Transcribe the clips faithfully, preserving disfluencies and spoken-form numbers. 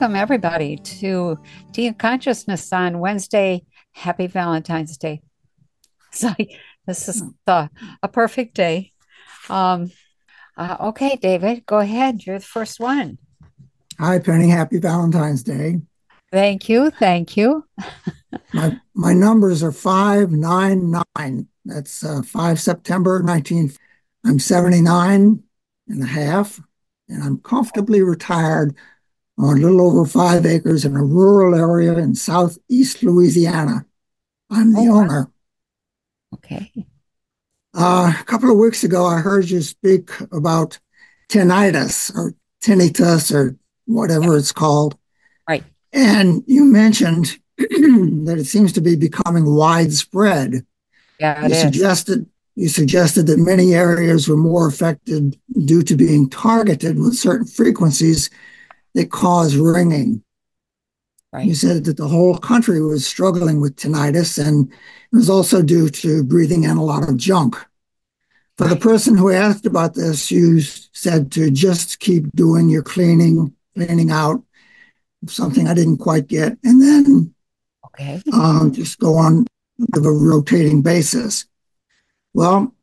Welcome, everybody, to Tea Consciousness on Wednesday. Happy Valentine's Day. So this is the, a perfect day. Um, uh, okay, David, go ahead. You're the first one. Hi, Penny. Happy Valentine's Day. Thank you. Thank you. my, my numbers are five nine nine. That's uh, five September nineteen. I'm seventy-nine and a half, and I'm comfortably retired on a little over five acres in a rural area in southeast Louisiana. I'm the oh, owner. Okay. Uh, a couple of weeks ago, I heard you speak about tinnitus or tinnitus or whatever it's called. Right. And you mentioned that it seems to be becoming widespread. Yeah, it you is. Suggested, you suggested that many areas were more affected due to being targeted with certain frequencies that cause ringing. Right. You said that the whole country was struggling with tinnitus, and it was also due to breathing in a lot of junk. For right. the person who asked about this, you said to just keep doing your cleaning, cleaning out, something I didn't quite get, and then okay. um, just go on with a rotating basis. Well,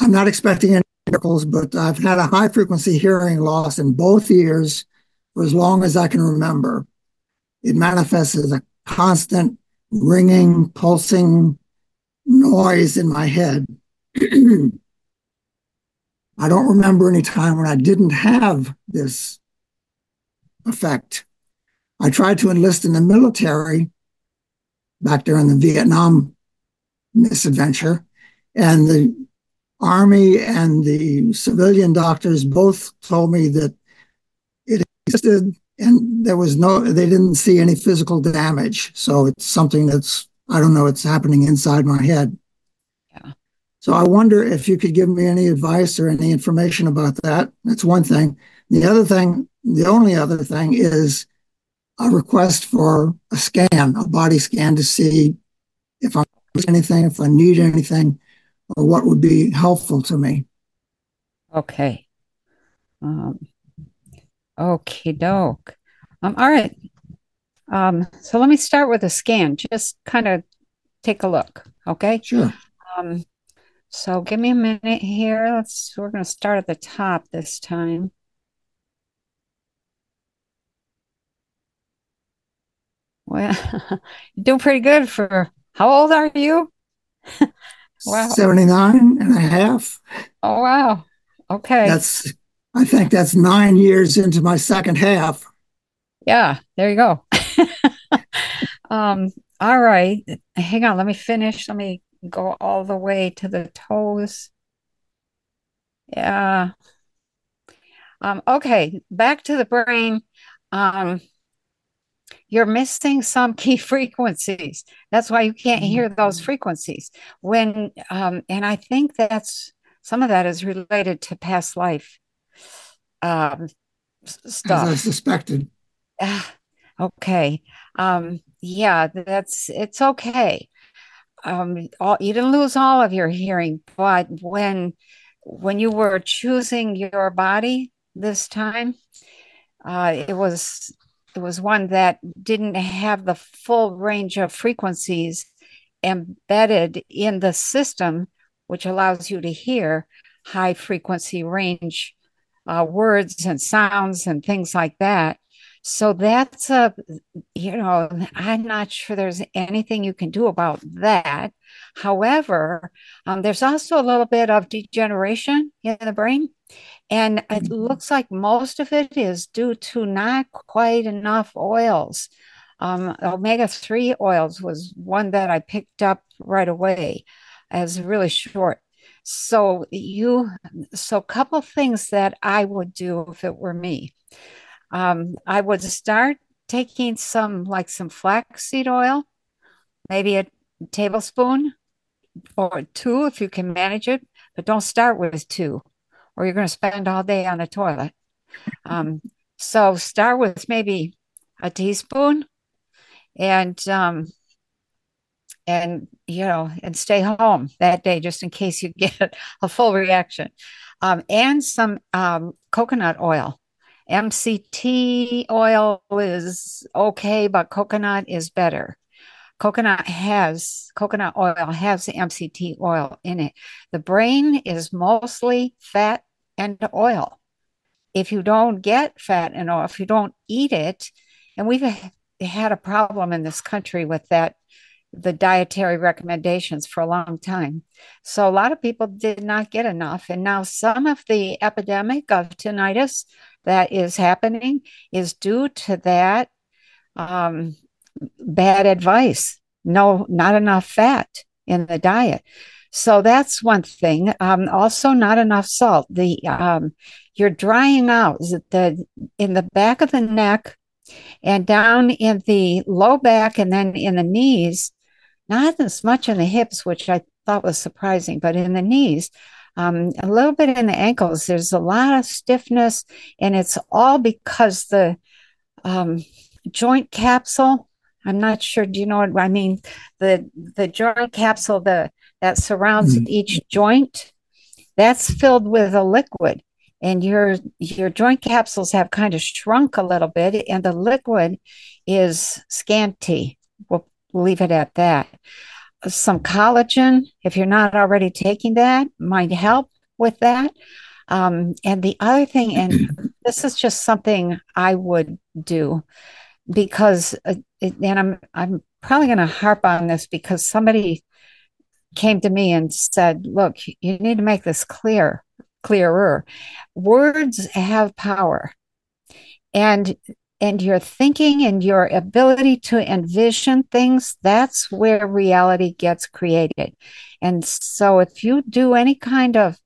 I'm not expecting any miracles, but I've had a high-frequency hearing loss in both ears for as long as I can remember. It manifests as a constant ringing, pulsing noise in my head. I don't remember any time when I didn't have this effect. I tried to enlist in the military back during the Vietnam misadventure, and the Army and the civilian doctors both told me that existed, and there was no, they didn't see any physical damage. So it's something that's, I don't know, it's happening inside my head. Yeah. So I wonder if you could give me any advice or any information about that. That's one thing. The other thing, the only other thing is a request for a scan, a body scan, to see if I need anything, if I need anything, or what would be helpful to me. Okay. Um. Okie doke. Um, all right. Um, so let me start with a scan. Just kind of take a look. Okay. Sure. Um, so give me a minute here. Let's, we're going to start at the top this time. Well, you're doing pretty good for, how old are you? Wow. seventy-nine and a half. Oh, wow. Okay. That's, I think that's nine years into my second half. Yeah, there you go. um, all right. Hang on. Let me finish. Let me go all the way to the toes. Yeah. Um, okay. Back to the brain. Um, you're missing some key frequencies. That's why you can't hear those frequencies. When um, and I think that's, some of that is related to past life um stuff. As I suspected. Uh, okay. Um yeah, that's it's okay. Um all, you didn't lose all of your hearing, but when when you were choosing your body this time, uh it was it was one that didn't have the full range of frequencies embedded in the system, which allows you to hear high frequency range Uh, words and sounds and things like that. So that's a, you know, I'm not sure there's anything you can do about that. However, um, there's also a little bit of degeneration in the brain. And it looks like most of it is due to not quite enough oils. Um, omega three oils was one that I picked up right away as really short. So you, so a couple things that I would do if it were me, um, I would start taking some, like some flaxseed oil, maybe a tablespoon or two if you can manage it, but don't start with two or you're going to spend all day on the toilet. Um, so start with maybe a teaspoon and, um, and, you know, and stay home that day, just in case you get a full reaction, um, and some um, coconut oil M C T oil is okay, but coconut is better. Coconut has, coconut oil has M C T oil in it. The brain is mostly fat and oil. If you don't get fat and oil, if you don't eat it, and we've had a problem in this country with that, the dietary recommendations for a long time. So a lot of people did not get enough. And now some of the epidemic of tinnitus that is happening is due to that, um, bad advice. No, not enough fat in the diet. So that's one thing. Um, also not enough salt. The um, you're drying out the in the back of the neck and down in the low back and then in the knees, not as much in the hips, which I thought was surprising, but in the knees, um, a little bit in the ankles, there's a lot of stiffness, and it's all because the um, joint capsule, I'm not sure. Do you know what I mean? The the joint capsule the, that surrounds mm-hmm. each joint, that's filled with a liquid. And your your joint capsules have kind of shrunk a little bit, and the liquid is scanty. We'll leave it at that. Some collagen, if you're not already taking that, might help with that. Um, and the other thing, and this is just something I would do, because, uh, it, and I'm I'm probably going to harp on this because somebody came to me and said, look, you need to make this clear, clearer. Words have power. And, and your thinking and your ability to envision things, that's where reality gets created. And so if you do any kind of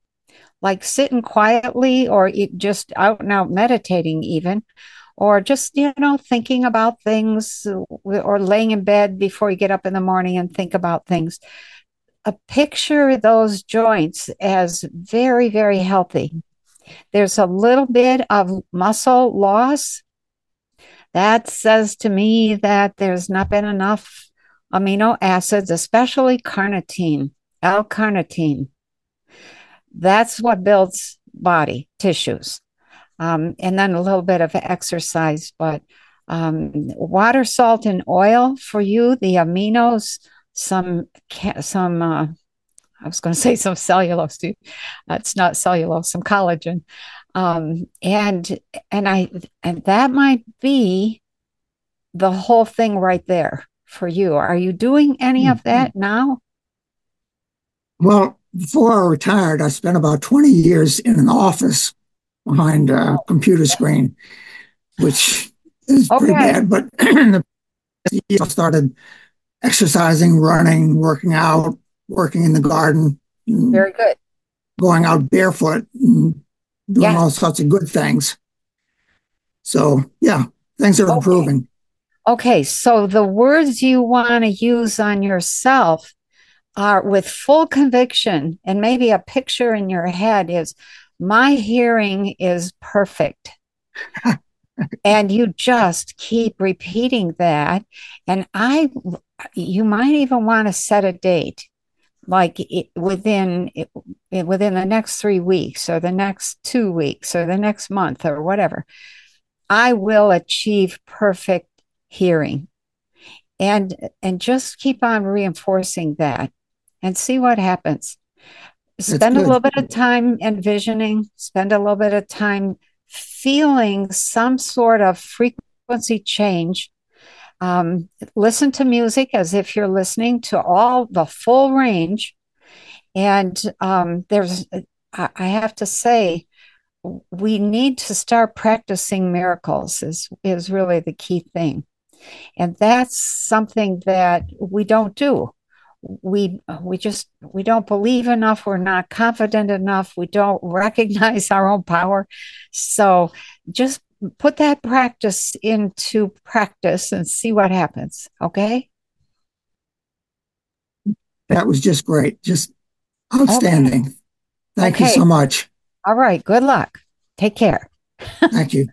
like sitting quietly or just out and out meditating even, or just, you know, thinking about things, or laying in bed before you get up in the morning and think about things, uh, picture those joints as very, very healthy. There's a little bit of muscle loss. That says to me that there's not been enough amino acids, especially carnitine, L-carnitine. That's what builds body tissues. Um, and then a little bit of exercise, but um, water, salt, and oil for you, the aminos, some, some uh, I was going to say some cellulose, too. It's not cellulose, some collagen. Um, and, and, I, and that might be the whole thing right there for you. Are you doing any mm-hmm. of that now? Well, before I retired, I spent about twenty years in an office behind a computer screen, which is okay. pretty bad. But I started exercising, running, working out, working in the garden. Very good. Going out barefoot and doing yeah. all sorts of good things. So, yeah, things are okay. improving. Okay, so the words you want to use on yourself are with full conviction, and maybe a picture in your head is, my hearing is perfect. And you just keep repeating that. And I, you might even want to set a date, like it, within it, within the next three weeks or the next two weeks or the next month or whatever. I will achieve perfect hearing. And, and just keep on reinforcing that and see what happens. Spend a little bit of time envisioning, spend a little bit of time feeling some sort of frequency change. Um, listen to music as if you're listening to all the full range. And um, there's, I have to say, we need to start practicing miracles is, is really the key thing. And that's something that we don't do. We we just, we don't believe enough. We're not confident enough. We don't recognize our own power. So just put that practice into practice and see what happens. Okay? That was just great. Just outstanding. Okay. Thank okay. you so much. All right. Good luck. Take care. Thank you.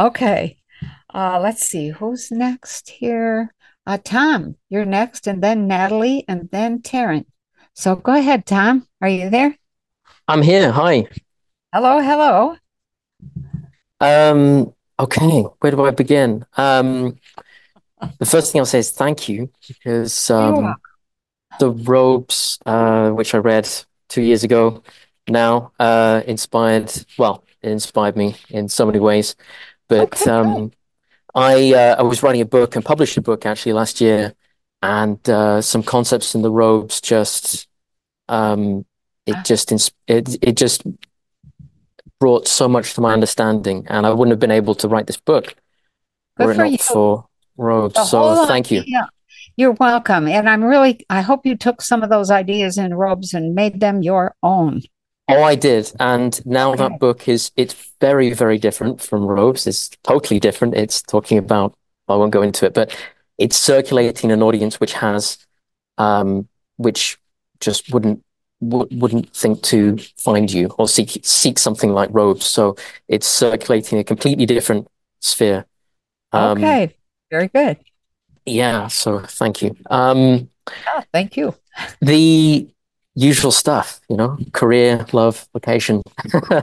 Okay. Uh, let's see. Who's next here? Uh, Tom, you're next, and then Natalie, and then Taryn. So go ahead, Tom. Are you there? I'm here. Hi. Hello, hello. Um, okay, where do I begin? Um, the first thing I'll say is thank you, because um, yeah. the Robes, uh, which I read two years ago now, uh, inspired, well, it inspired me in so many ways. But okay, um, I uh, I was writing a book and published a book actually last year, and uh, some concepts in the Robes just, um, it just, ins- it, it just brought so much to my understanding, and I wouldn't have been able to write this book were it not for Robes. So thank you. Yeah. You're welcome. And I'm really, I hope you took some of those ideas in Robes and made them your own. Oh, I did. And now okay. that book is, it's very, very different from Robes. It's totally different. It's talking about, I won't go into it, but it's circulating an audience which has, um, which just wouldn't, w- wouldn't think to find you or seek, seek something like Robes. So it's circulating a completely different sphere. Um, okay. Very good. Yeah, so thank you. Um, oh, thank you. The usual stuff, you know, career, love, vocation. I okay.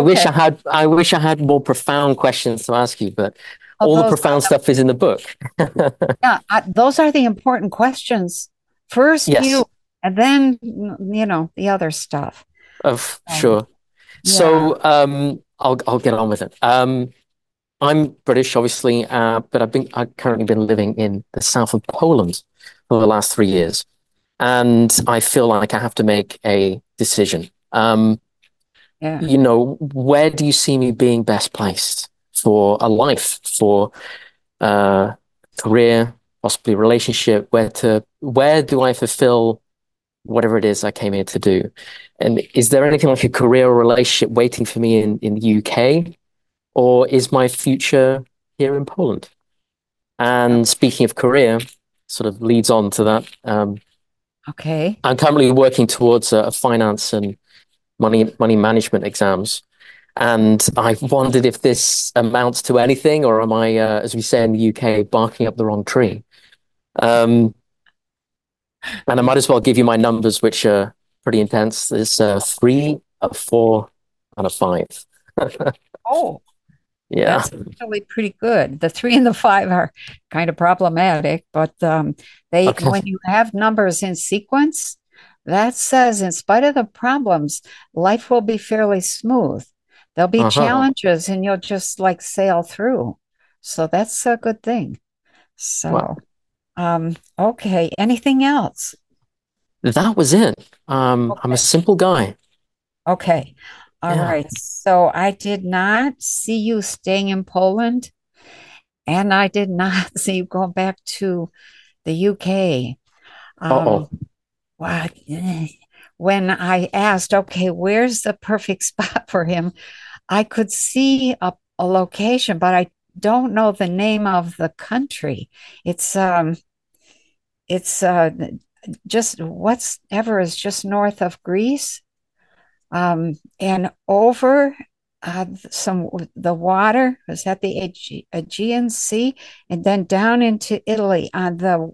wish I had. I wish I had more profound questions to ask you, but all Although, the profound stuff is in the book. yeah, I, those are the important questions. First, yes. you, and then you know the other stuff. Of um, sure. Yeah. So um, I'll I'll get on with it. Um, I'm British, obviously, uh, but I've been I've currently been living in the south of Poland for the last three years, and I feel like I have to make a decision. Um, yeah. You know, where do you see me being best placed for a life, for uh, career, possibly relationship? Where to? Where do I fulfill whatever it is I came here to do? And is there anything like a career or relationship waiting for me in, in the U K? Or is my future here in Poland? And speaking of career, sort of leads on to that. Um, okay. I'm currently working towards a, a finance and money money management exams. And I wondered if this amounts to anything, or am I, uh, as we say in the U K, barking up the wrong tree? Um, and I might as well give you my numbers, which are pretty intense. There's a three, a four, and a five. oh. Yeah, that's actually pretty good. The three and the five are kind of problematic, but um, they okay. when you have numbers in sequence, that says in spite of the problems, life will be fairly smooth. There'll be uh-huh. challenges, and you'll just like sail through. So that's a good thing. So, wow. um, okay. Anything else? That was it. Um, okay. I'm a simple guy. Okay. All yeah. right. So I did not see you staying in Poland, and I did not see you going back to the U K. Um, wow. When I asked, okay, where's the perfect spot for him? I could see a, a location, but I don't know the name of the country. It's, um, it's uh, just what's ever is just north of Greece. Um, and over uh, some the water was at the Aegean, Aegean Sea, and then down into Italy on the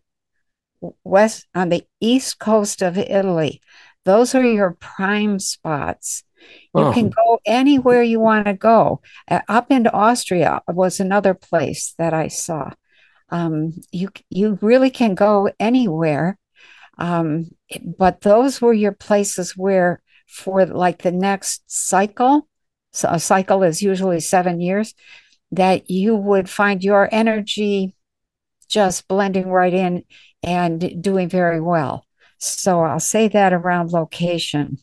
west on the east coast of Italy. Those are your prime spots. You oh. can go anywhere you want to go. Uh, up into Austria was another place that I saw. Um, you you really can go anywhere, um, but those were your places where. For like the next cycle, so a cycle is usually seven years, that you would find your energy just blending right in and doing very well. So I'll say that around location.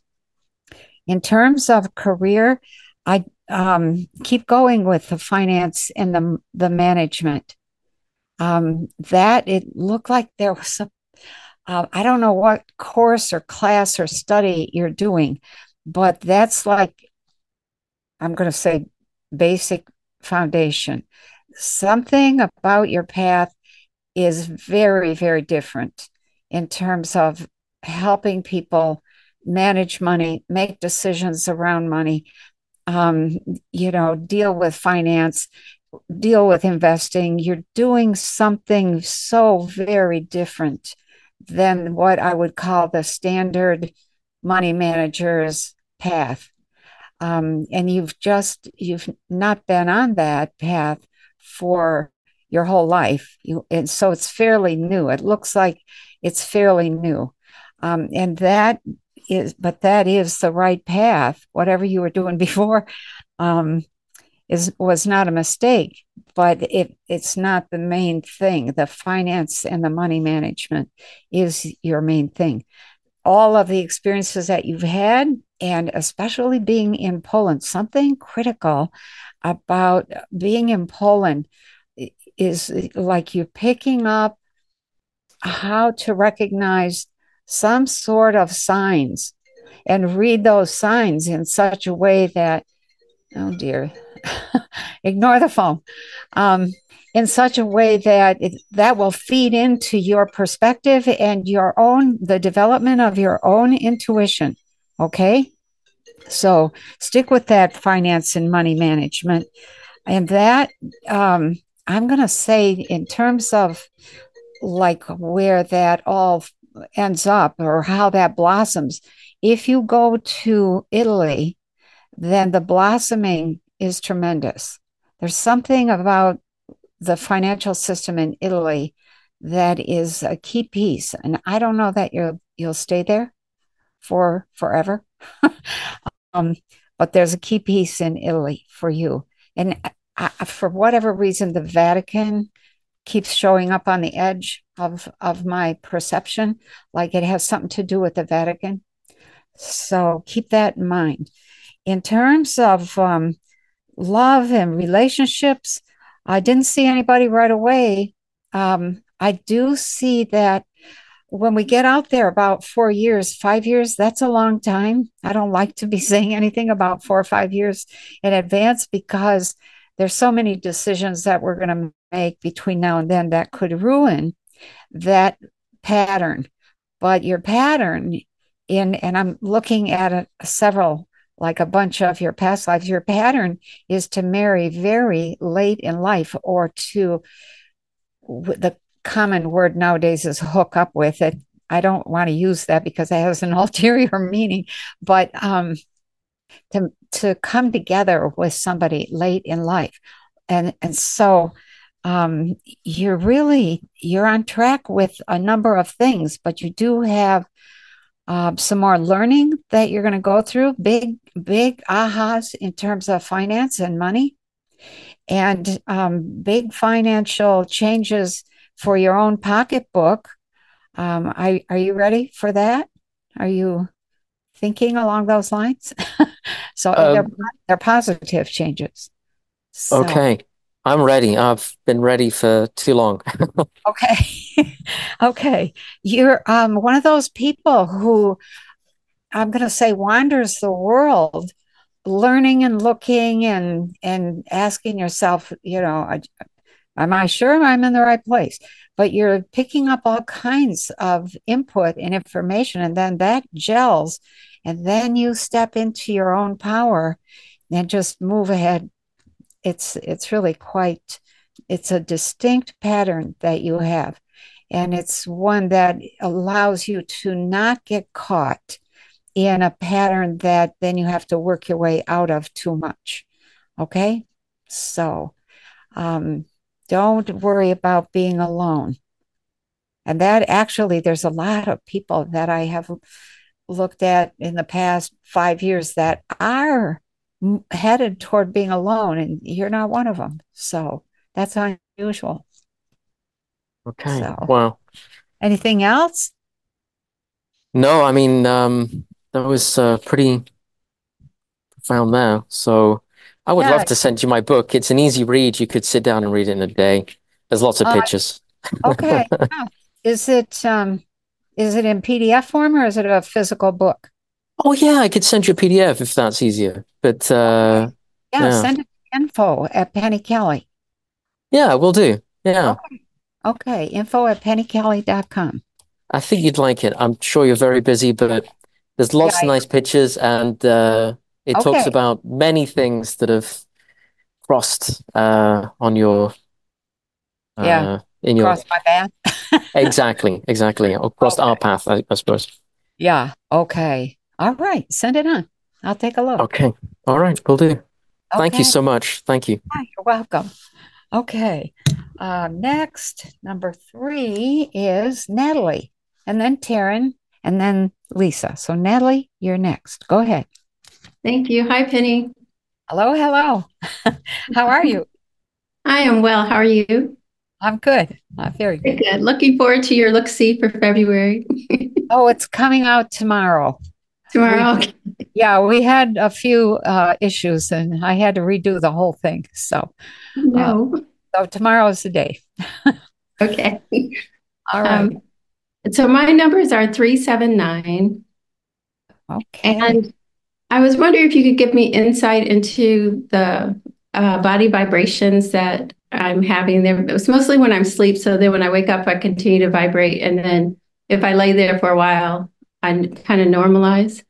In terms of career, I um, keep going with the finance and the the management. Um, that it looked like there was a Uh, I don't know what course or class or study you're doing, but that's like, I'm going to say basic foundation. Something about your path is very, very different in terms of helping people manage money, make decisions around money, um, you know, deal with finance, deal with investing. You're doing something so very different than what I would call the standard money manager's path. um, and you've just, you've not been on that path for your whole life. You, and so it's fairly new. It looks like it's fairly new. Um, and that is, but that is the right path. Whatever you were doing before um, is was not a mistake, but it, it's not the main thing. The finance and the money management is your main thing. All of the experiences that you've had, and especially being in Poland, something critical about being in Poland is like you're picking up how to recognize some sort of signs and read those signs in such a way that, oh dear, ignore the phone, um, in such a way that it, that will feed into your perspective and your own, the development of your own intuition, okay? So stick with that finance and money management. And that, um, I'm going to say in terms of like where that all ends up or how that blossoms, if you go to Italy, then the blossoming is tremendous. There's something about the financial system in Italy that is a key piece. And I don't know that you'll, you'll stay there for forever, um, but there's a key piece in Italy for you. And I, for whatever reason, the Vatican keeps showing up on the edge of, of my perception, like it has something to do with the Vatican. So keep that in mind. In terms of um, love and relationships, I didn't see anybody right away. Um, I do see that when we get out there about four years, five years, that's a long time. I don't like to be saying anything about four or five years in advance because there's so many decisions that we're going to make between now and then that could ruin that pattern. But your pattern in, and I'm looking at a, several, like a bunch of your past lives, your pattern is to marry very late in life or to, the common word nowadays is hook up with it. I don't want to use that because it has an ulterior meaning, but um, to to come together with somebody late in life. And and so um, you're really, you're on track with a number of things, but you do have uh, some more learning that you're going to go through, big, big ahas in terms of finance and money, and um, big financial changes for your own pocketbook. Um, I, are you ready for that? Are you thinking along those lines? So um, they're, they're positive changes. So. Okay. I'm ready. I've been ready for too long. Okay. Okay. You're um, one of those people who, I'm going to say, wanders the world learning and looking and, and asking yourself, you know, am I sure I'm in the right place? But you're picking up all kinds of input and information, and then that gels, and then you step into your own power and just move ahead. It's it's really quite, it's a distinct pattern that you have. And it's one that allows you to not get caught in a pattern that then you have to work your way out of too much. Okay? So um, don't worry about being alone. And that actually, there's a lot of people that I have looked at in the past five years that are headed toward being alone, and you're not one of them. So that's unusual. Okay. So, wow. Anything else? No, I mean, um, that was uh, pretty profound there. So I would yeah. love to send you my book. It's an easy read. You could sit down and read it in a day. There's lots of uh, pictures. Okay. Yeah. Is it, um, is it in P D F form or is it a physical book? Oh, yeah, I could send you a P D F if that's easier. But uh, yeah, yeah, send it to info at Penny Kelly. Yeah, we'll do. Yeah. Okay, okay. Info at penny kelly dot com. I think you'd like it. I'm sure you're very busy, but there's lots yeah, of nice I... pictures, and uh, it okay. talks about many things that have crossed uh, on your... Uh, yeah, in your... crossed my path. Exactly, exactly. Or crossed okay. our path, I, I suppose. Yeah, okay. All right, send it on. I'll take a look. Okay. All right. Will do. Okay. Thank you so much. Thank you. Hi, you're welcome. Okay. Uh, next, number three is Natalie, and then Taryn, and then Lisa. So Natalie, you're next. Go ahead. Thank you. Hi, Penny. Hello. Hello. How are you? I am well. How are you? I'm good. I'm very good. Very good. Looking forward to your look-see for February. Oh, it's coming out tomorrow. Tomorrow. We, yeah, we had a few uh, issues, and I had to redo the whole thing. So, no. Uh, so tomorrow is the day. Okay. All right. Um, so my numbers are three seven nine. Okay. And I was wondering if you could give me insight into the uh, body vibrations that I'm having there. It was mostly when I'm asleep. So then when I wake up, I continue to vibrate. And then if I lay there for a while, I kind of normalize.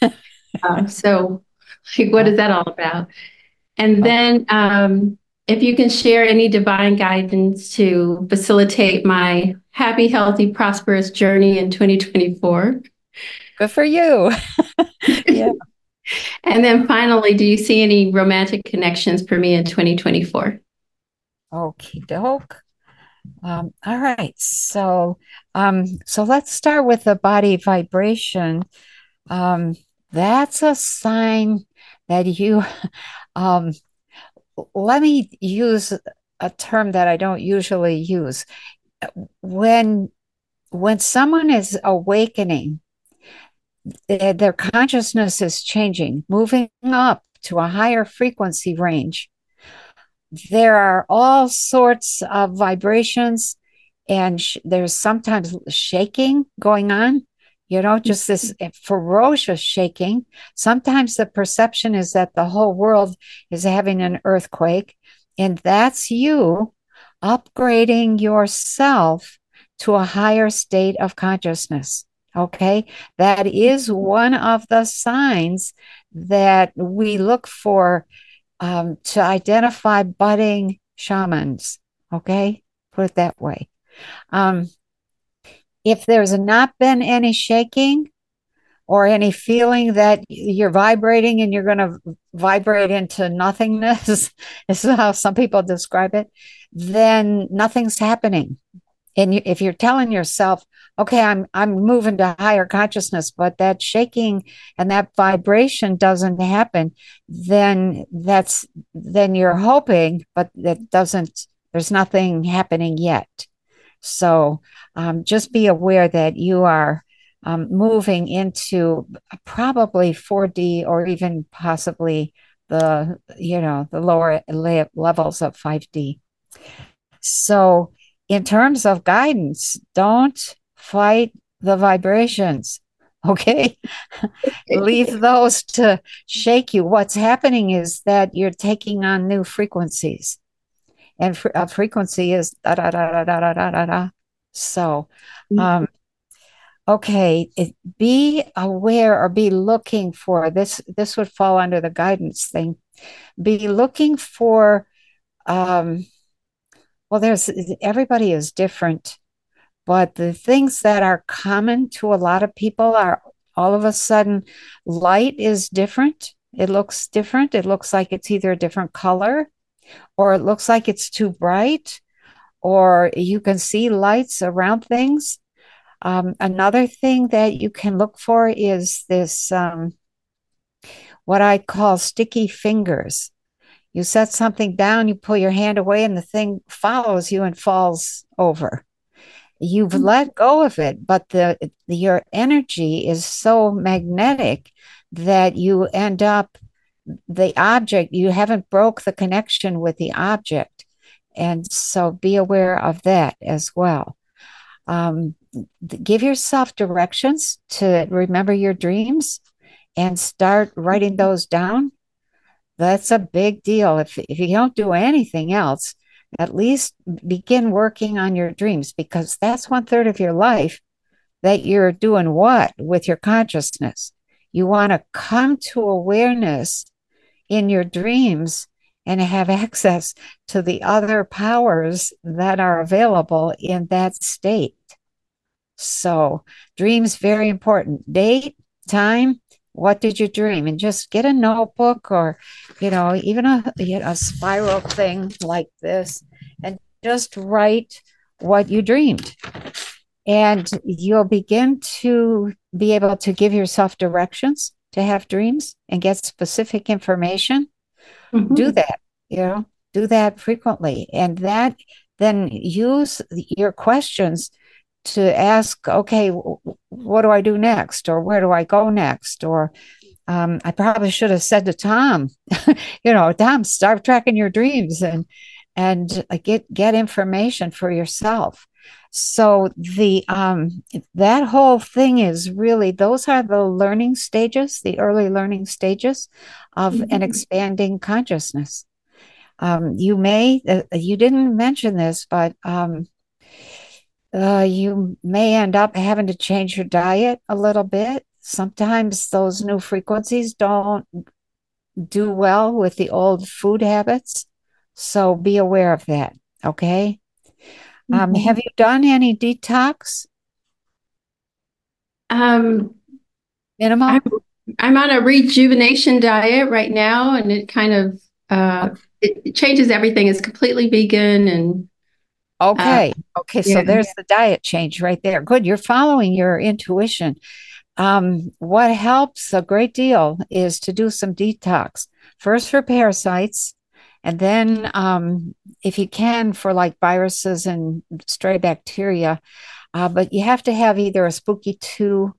uh, so like, what is that all about? And then um, if you can share any divine guidance to facilitate my happy, healthy, prosperous journey in twenty twenty-four. Good for you. Yeah. And then finally, do you see any romantic connections for me in twenty twenty-four? Okie doke. Um, all right. So, um, so let's start with the body vibration. Um, that's a sign that you, um, let me use a term that I don't usually use. When, when someone is awakening, their consciousness is changing, moving up to a higher frequency range. There are all sorts of vibrations, and sh- there's sometimes shaking going on, you know, just this ferocious shaking. Sometimes the perception is that the whole world is having an earthquake, and that's you upgrading yourself to a higher state of consciousness. Okay, that is one of the signs that we look for. Um, to identify budding shamans, okay? Put it that way. Um, if there's not been any shaking or any feeling that you're vibrating and you're going to vibrate into nothingness, this is how some people describe it, then nothing's happening. And you, if you're telling yourself, okay, I'm I'm moving to higher consciousness, but that shaking and that vibration doesn't happen, then that's then you're hoping, but that doesn't. There's nothing happening yet. So um, just be aware that you are um, moving into probably four D or even possibly the you know the lower le- levels of five D. So in terms of guidance, don't fight the vibrations, okay? Leave those to shake you. What's happening is that you're taking on new frequencies, and fr- a frequency is da da da da da da da da. So, um, okay, it, be aware or be looking for this. This would fall under the guidance thing. Be looking for. Um, well, there's everybody is different. But the things that are common to a lot of people are all of a sudden light is different. It looks different. It looks like it's either a different color, or it looks like it's too bright, or you can see lights around things. Um, another thing that you can look for is this, um, what I call sticky fingers. You set something down, you pull your hand away, and the thing follows you and falls over. You've let go of it, but the, the your energy is so magnetic that you end up the object. You haven't broke the connection with the object, and so be aware of that as well. Um, give yourself directions to remember your dreams and start writing those down. That's a big deal. If if you don't do anything else, at least begin working on your dreams, because that's one third of your life that you're doing what with your consciousness. You want to come to awareness in your dreams and have access to the other powers that are available in that state. So dreams, very important. Date, time, what did you dream? And just get a notebook or, you know, even a, you know, a spiral thing like this, and just write what you dreamed. And you'll begin to be able to give yourself directions to have dreams and get specific information. Mm-hmm. Do that, you know, do that frequently. And that, then use your questions to ask, okay, what do I do next? Or where do I go next? Or um, I probably should have said to Tom, you know, Tom, start tracking your dreams and and get get information for yourself. So the um, that whole thing is really, those are the learning stages, the early learning stages of mm-hmm. an expanding consciousness. Um, you may, uh, you didn't mention this, but um, uh, you may end up having to change your diet a little bit. Sometimes those new frequencies don't do well with the old food habits. So be aware of that, okay? Um, have you done any detox? Um, Minimal? I'm, I'm on a rejuvenation diet right now, and it kind of uh, it, it changes everything. It's completely vegan and okay, uh, okay. Yeah. So there's the diet change right there. Good, you're following your intuition. Um, what helps a great deal is to do some detox first for parasites. And then um, if you can, for like viruses and stray bacteria, uh, but you have to have either a Spooky two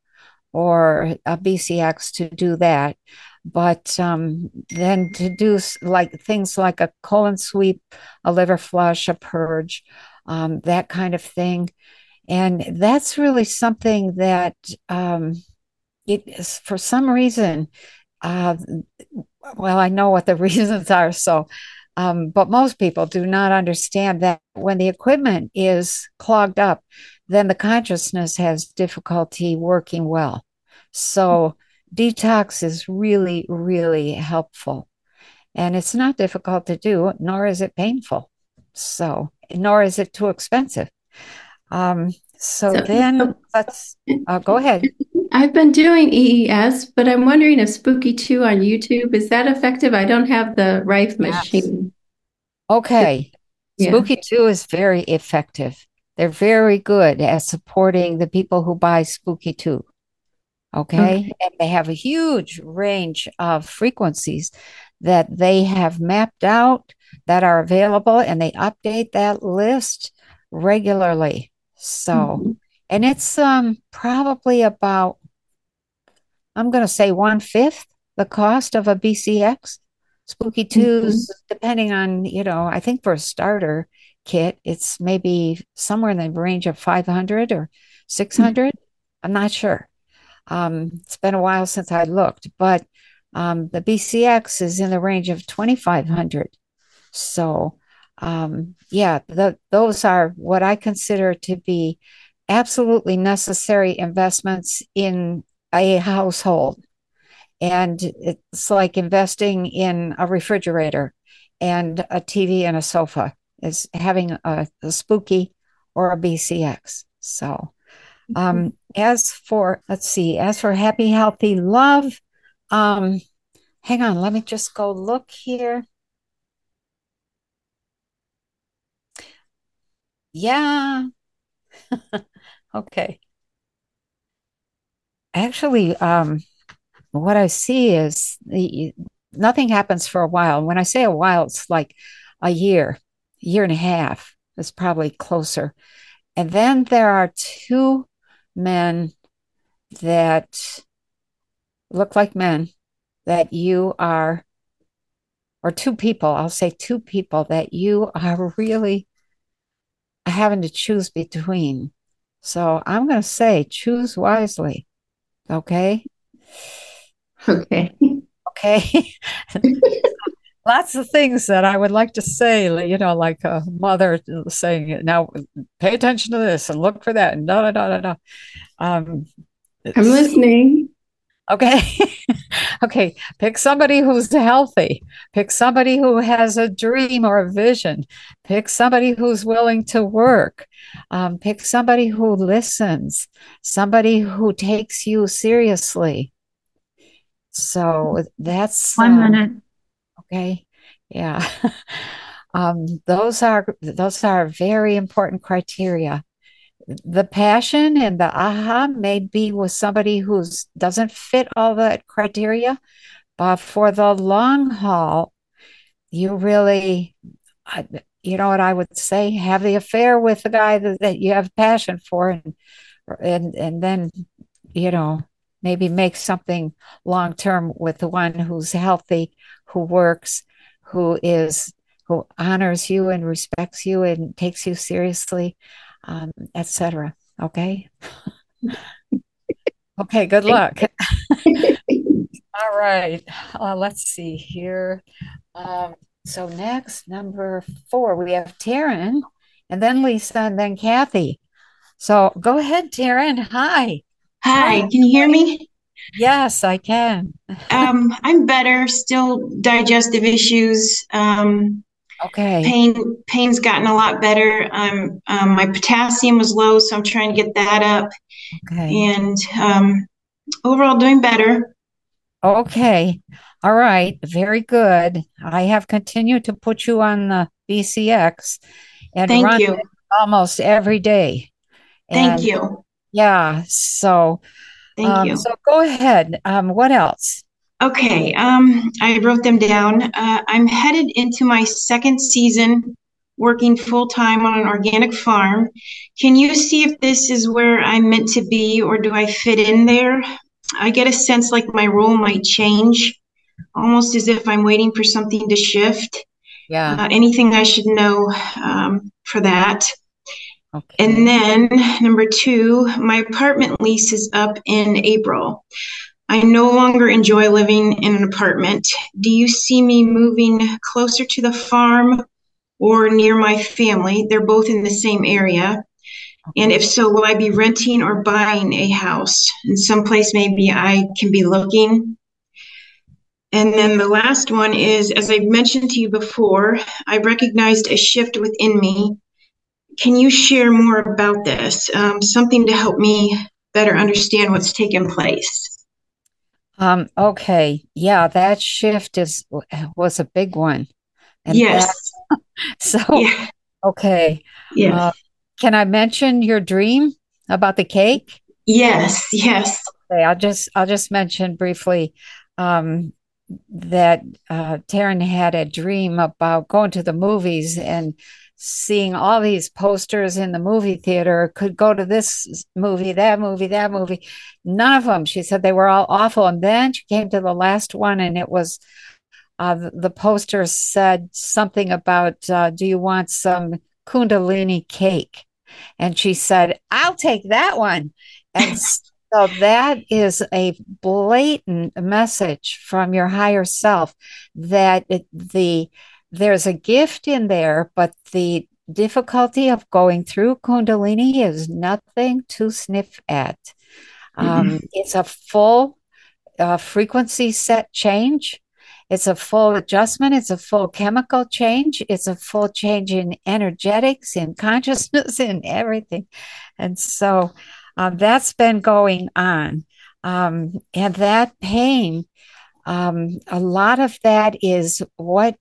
or a B C X to do that. But um, then to do like things like a colon sweep, a liver flush, a purge, um, that kind of thing. And that's really something that um, it is, for some reason, uh, well, I know what the reasons are, so, um, but most people do not understand that when the equipment is clogged up, then the consciousness has difficulty working well. So detox is really, really helpful. And it's not difficult to do, nor is it painful. So, nor is it too expensive. Um, so, so then let's uh, go ahead. I've been doing E E S, but I'm wondering if Spooky two on YouTube, is that effective? I don't have the Rife machine. Okay. Yeah. Spooky two is very effective. They're very good at supporting the people who buy Spooky two. Okay? okay. And they have a huge range of frequencies that they have mapped out that are available, and they update that list regularly. So, mm-hmm. and it's um, probably about, I'm going to say one fifth the cost of a B C X. Spooky twos, mm-hmm. depending on, you know, I think for a starter kit, it's maybe somewhere in the range of five hundred or six hundred. Mm-hmm. I'm not sure. Um, it's been a while since I looked, but um, the B C X is in the range of twenty-five hundred. So, um, yeah, the, those are what I consider to be absolutely necessary investments in a household. And it's like investing in a refrigerator and a T V and a sofa is having a, a Spooky or a B C X. So um, mm-hmm. as for, let's see, as for happy, healthy love, um, hang on, let me just go look here. Yeah. Okay. Actually, um, what I see is the, nothing happens for a while. When I say a while, it's like a year, year and a half. It's probably closer. And then there are two men that look like men that you are, or two people, I'll say two people that you are really having to choose between. So I'm going to say choose wisely. Okay? Okay. Okay. Lots of things that I would like to say, you know, like a mother saying, now pay attention to this and look for that and da da da da da. Um, I'm listening. Okay. Okay. Pick somebody who's healthy. Pick somebody who has a dream or a vision. Pick somebody who's willing to work. Um, pick somebody who listens, somebody who takes you seriously. So that's one minute. Um, okay. Yeah. um, those are, those are very important criteria. The passion and the aha may be with somebody who doesn't fit all that criteria, but for the long haul, you really, you know what I would say, have the affair with the guy that, that you have passion for, and, and, and then, you know, maybe make something long-term with the one who's healthy, who works, who is, who honors you and respects you and takes you seriously, um, et cetera. Okay. Okay. Good luck. All right. Uh, let's see here. Um, so next, number four, we have Taryn, and then Lisa, and then Kathy. So go ahead, Taryn. Hi. Hi, can you hear me? Yes, I can. um, I'm better, still digestive issues. Um, okay. Pain, pain's gotten a lot better. Um, um, my potassium was low, so I'm trying to get that up. Okay. And um, overall doing better. Okay. All right. Very good. I have continued to put you on the B C X and Thank run you. It almost every day. And Thank you. Yeah. So, Thank um, you. So go ahead. Um, what else? Okay. Um, I wrote them down. Uh, I'm headed into my second season working full time on an organic farm. Can you see if this is where I'm meant to be, or do I fit in there? I get a sense like my role might change, almost as if I'm waiting for something to shift. Yeah. Uh, anything I should know um, for that? Okay. And then number two, my apartment lease is up in April. I no longer enjoy living in an apartment. Do you see me moving closer to the farm or near my family? They're both in the same area. Okay. And if so, will I be renting or buying a house in some place? Maybe I can be looking. And then the last one is, as I've mentioned to you before, I recognized a shift within me. Can you share more about this? Um, something to help me better understand what's taken place. Um, okay. Yeah, that shift is was a big one. And yes. That, so, yeah. Okay. Yeah. Uh, can I mention your dream about the cake? Yes. Yes. Okay. I'll just I'll just mention briefly um, that uh, Taryn had a dream about going to the movies and seeing all these posters in the movie theater, could go to this movie, that movie, that movie. None of them. She said they were all awful. And then she came to the last one, and it was uh, the poster said something about, uh, do you want some Kundalini cake? And she said, I'll take that one. And so that is a blatant message from your higher self that it, the there's a gift in there, but the difficulty of going through Kundalini is nothing to sniff at. Um, mm-hmm. It's a full uh, frequency set change. It's a full adjustment. It's a full chemical change. It's a full change in energetics, in consciousness, in everything. And so um, that's been going on. Um, and that pain, um, a lot of that is what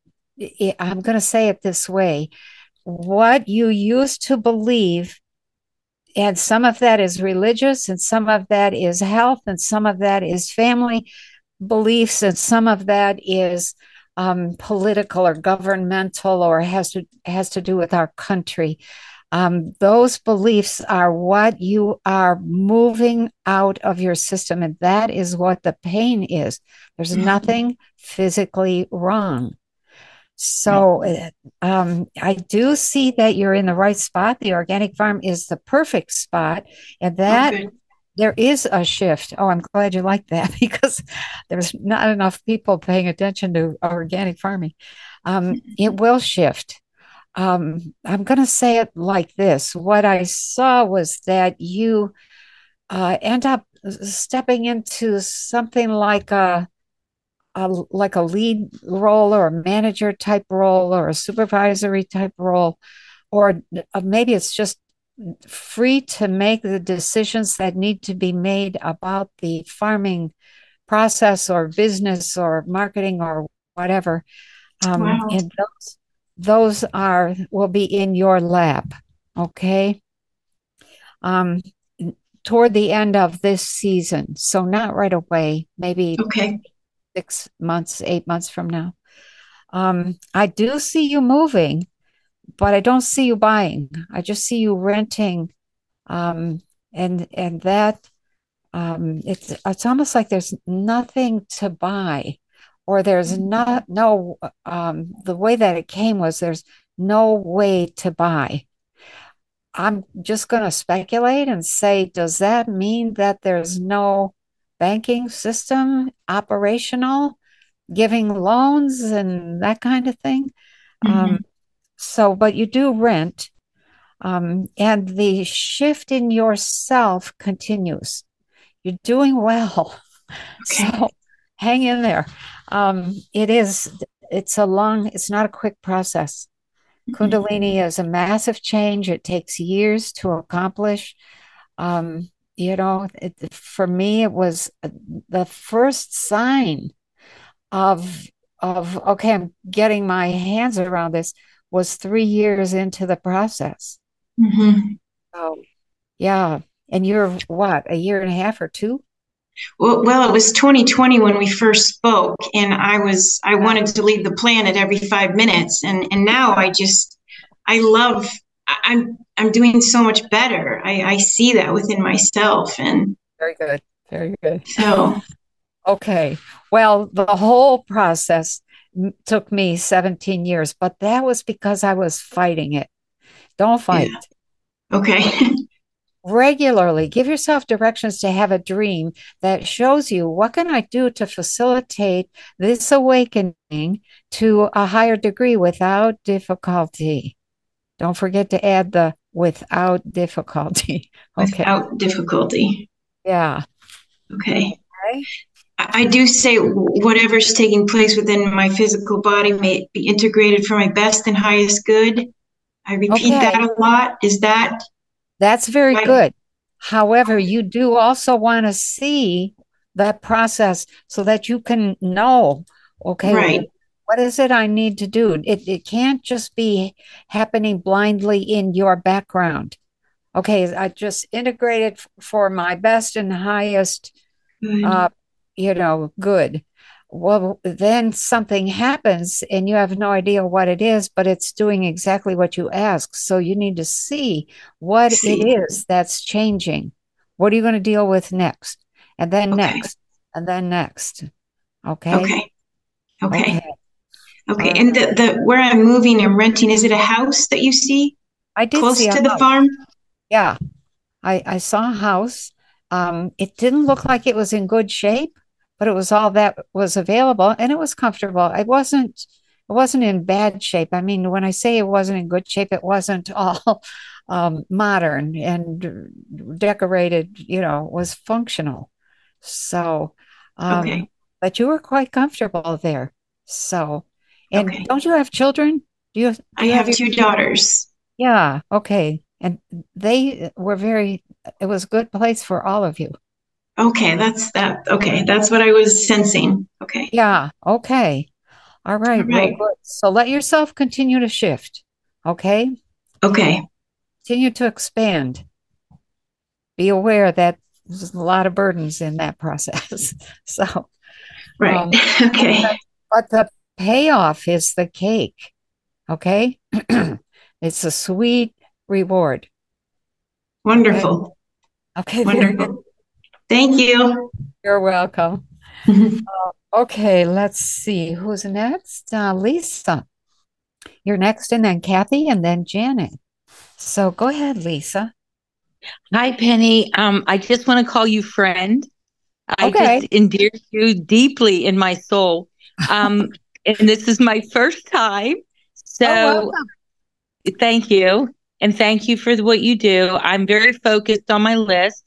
I'm going to say it this way, what you used to believe, and some of that is religious, and some of that is health, and some of that is family beliefs, and some of that is um, political or governmental, or has to has to do with our country. Um, those beliefs are what you are moving out of your system, and that is what the pain is. There's nothing physically wrong. So um, I do see that you're in the right spot. The organic farm is the perfect spot. And that okay. There is a shift. Oh, I'm glad you like that, because there's not enough people paying attention to organic farming. Um, it will shift. Um, I'm going to say it like this. What I saw was that you uh, end up stepping into something like a Uh, like a lead role, or a manager type role, or a supervisory type role, or uh, maybe it's just free to make the decisions that need to be made about the farming process or business or marketing or whatever. Um, wow. And those, those are will be in your lab. Okay. Um, toward the end of this season, so not right away. Maybe okay. six months, eight months from now. Um, I do see you moving, but I don't see you buying. I just see you renting, um, and and that um, it's it's almost like there's nothing to buy, or there's not no. Um, the way that it came was there's no way to buy. I'm just going to speculate and say, does that mean that there's no banking system operational, giving loans and that kind of thing? Mm-hmm. Um, so, but you do rent, um, and the shift in yourself continues. You're doing well. Okay. So hang in there. Um, it is, it's a long, it's not a quick process. Kundalini is a massive change. It takes years to accomplish. Um, you know, it, for me, it was the first sign of, of, okay, I'm getting my hands around this, was three years into the process. Mm-hmm. So, yeah. And you're what, a year and a half or two? Well, well, it was twenty twenty when we first spoke, and I was I wanted to leave the planet every five minutes, and and now I just I love I'm I'm doing so much better. I, I see that within myself, and very good, very good. So, okay, well, the whole process took me seventeen years, but that was because I was fighting it. Don't fight. Yeah. Okay. Regularly give yourself directions to have a dream that shows you what can I do to facilitate this awakening to a higher degree without difficulty. Don't forget to add the without difficulty. Okay. Without difficulty. Yeah. Okay. Okay. I do say whatever's taking place within my physical body may be integrated for my best and highest good. I repeat okay. that a lot. Is that... That's very good. However, you do also want to see that process so that you can know, okay, right. what is it I need to do? It, it can't just be happening blindly in your background. Okay, I just integrated for my best and highest, mm-hmm. uh, you know, good. Well, then something happens and you have no idea what it is, but it's doing exactly what you ask. So you need to see what see. it is that's changing. What are you going to deal with next? And then okay. next, and then next. Okay. Okay. Okay. Okay. okay. And the, the where I'm moving and renting, is it a house that you see? I did close see to the house. farm. Yeah, I I saw a house. Um, it didn't look like it was in good shape, but it was all that was available, and it was comfortable. It wasn't, it wasn't in bad shape. I mean, when I say it wasn't in good shape, it wasn't all um, modern and decorated, you know, it was functional. So, um, okay. but you were quite comfortable there. So, and okay. don't you have children? Do you? Do I you have, have two children? daughters. Yeah. Okay. And they were very, it was a good place for all of you. Okay, that's that. Okay, that's what I was sensing. Okay. Yeah. Okay. All right. All right. Well, so let yourself continue to shift. Okay. Okay. Continue to expand. Be aware that there's a lot of burdens in that process. So. Right. Um, okay. But the payoff is the cake. Okay. It's a sweet reward. Wonderful. Okay. okay Wonderful. Thank you. You're welcome. uh, okay, let's see. Who's next? Uh, Lisa. You're next, and then Kathy, and then Janet. So go ahead, Lisa. Hi, Penny. Um, I just want to call you friend. I okay. just endear you deeply in my soul. Um, and this is my first time. So oh, thank you. And thank you for what you do. I'm very focused on my list.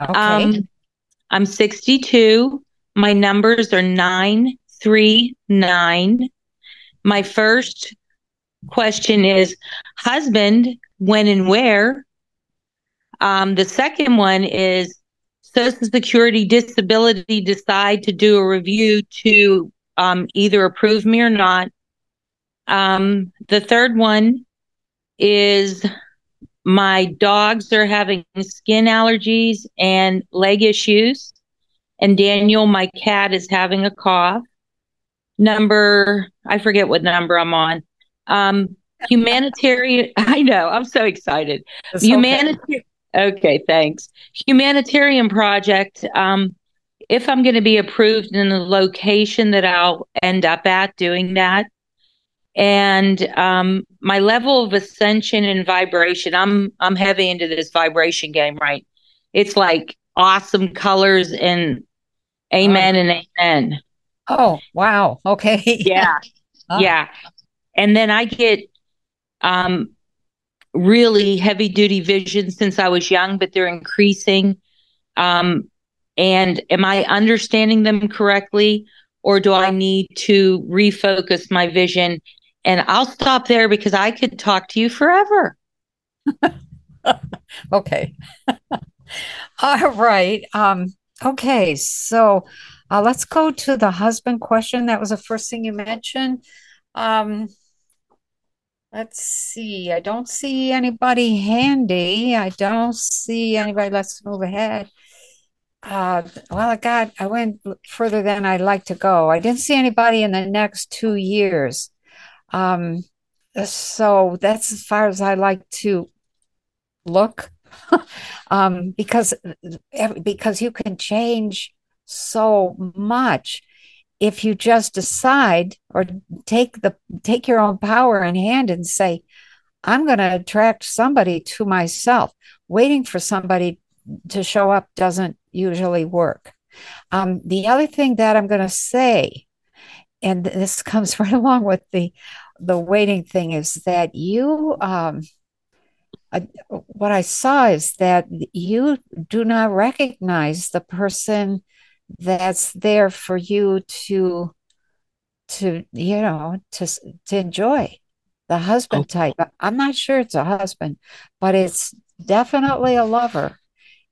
Okay. Um, I'm sixty-two. My numbers are nine three nine. My first question is husband, when and where? Um, the second one is Social Security Disability decide to do a review to um, either approve me or not. Um, the third one is my dogs are having skin allergies and leg issues. And Daniel, my cat, is having a cough. Number, I forget what number I'm on. Um, humanitarian, I know, I'm so excited. That's humanitarian, okay. okay, thanks. Humanitarian project, um, if I'm going to be approved in the location that I'll end up at doing that. And um, my level of ascension and vibration, I'm I'm heavy into this vibration game, right? It's like awesome colors and amen oh. and amen. Oh, wow. Okay. yeah. Oh. Yeah. And then I get um, really heavy duty visions since I was young, but they're increasing. Um, and am I understanding them correctly, or do I need to refocus my vision? And I'll stop there because I could talk to you forever. Okay. All right. Um, okay. So uh, let's go to the husband question. That was the first thing you mentioned. Um, let's see. I don't see anybody handy. I don't see anybody. Let's move ahead. Uh, well, I got, I went further than I'd like to go. I didn't see anybody in the next two years. Um, so that's as far as I like to look. um, because, because you can change so much if you just decide or take the, take your own power in hand and say, I'm going to attract somebody to myself. Waiting for somebody to show up doesn't usually work. Um, the other thing that I'm going to say, and this comes right along with the, the waiting thing, is that you, um, Uh, what I saw is that you do not recognize the person that's there for you to, to, you know, to, to enjoy the husband oh. type. I'm not sure it's a husband, but it's definitely a lover.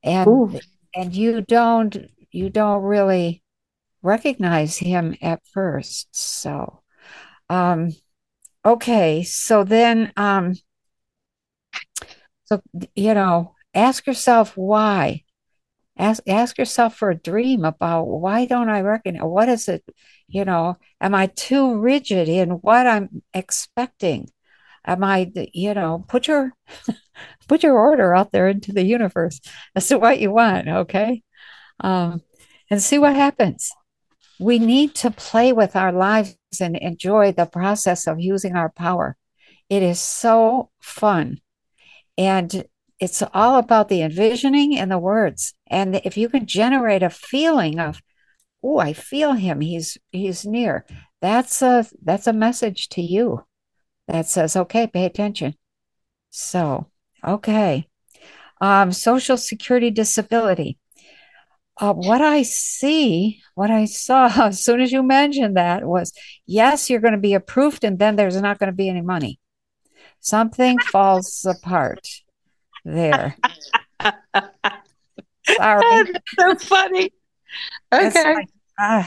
And, Ooh. and you don't, you don't really recognize him at first. So, um, okay. So then, um, So, you know, ask yourself why. Ask ask yourself for a dream about why don't I recognize? What is it? You know, am I too rigid in what I'm expecting? Am I, you know, put your put your order out there into the universe as to what you want, okay? Um, and see what happens. We need to play with our lives and enjoy the process of using our power. It is so fun. And it's all about the envisioning and the words. And if you can generate a feeling of, oh, I feel him, he's he's near, that's a that's a message to you that says, okay, pay attention. So, okay. Um, Social Security Disability. Uh, what I see, what I saw as soon as you mentioned that was, yes, you're going to be approved, and then there's not going to be any money. Something falls apart there. Sorry. That's so funny. Okay. Like, uh,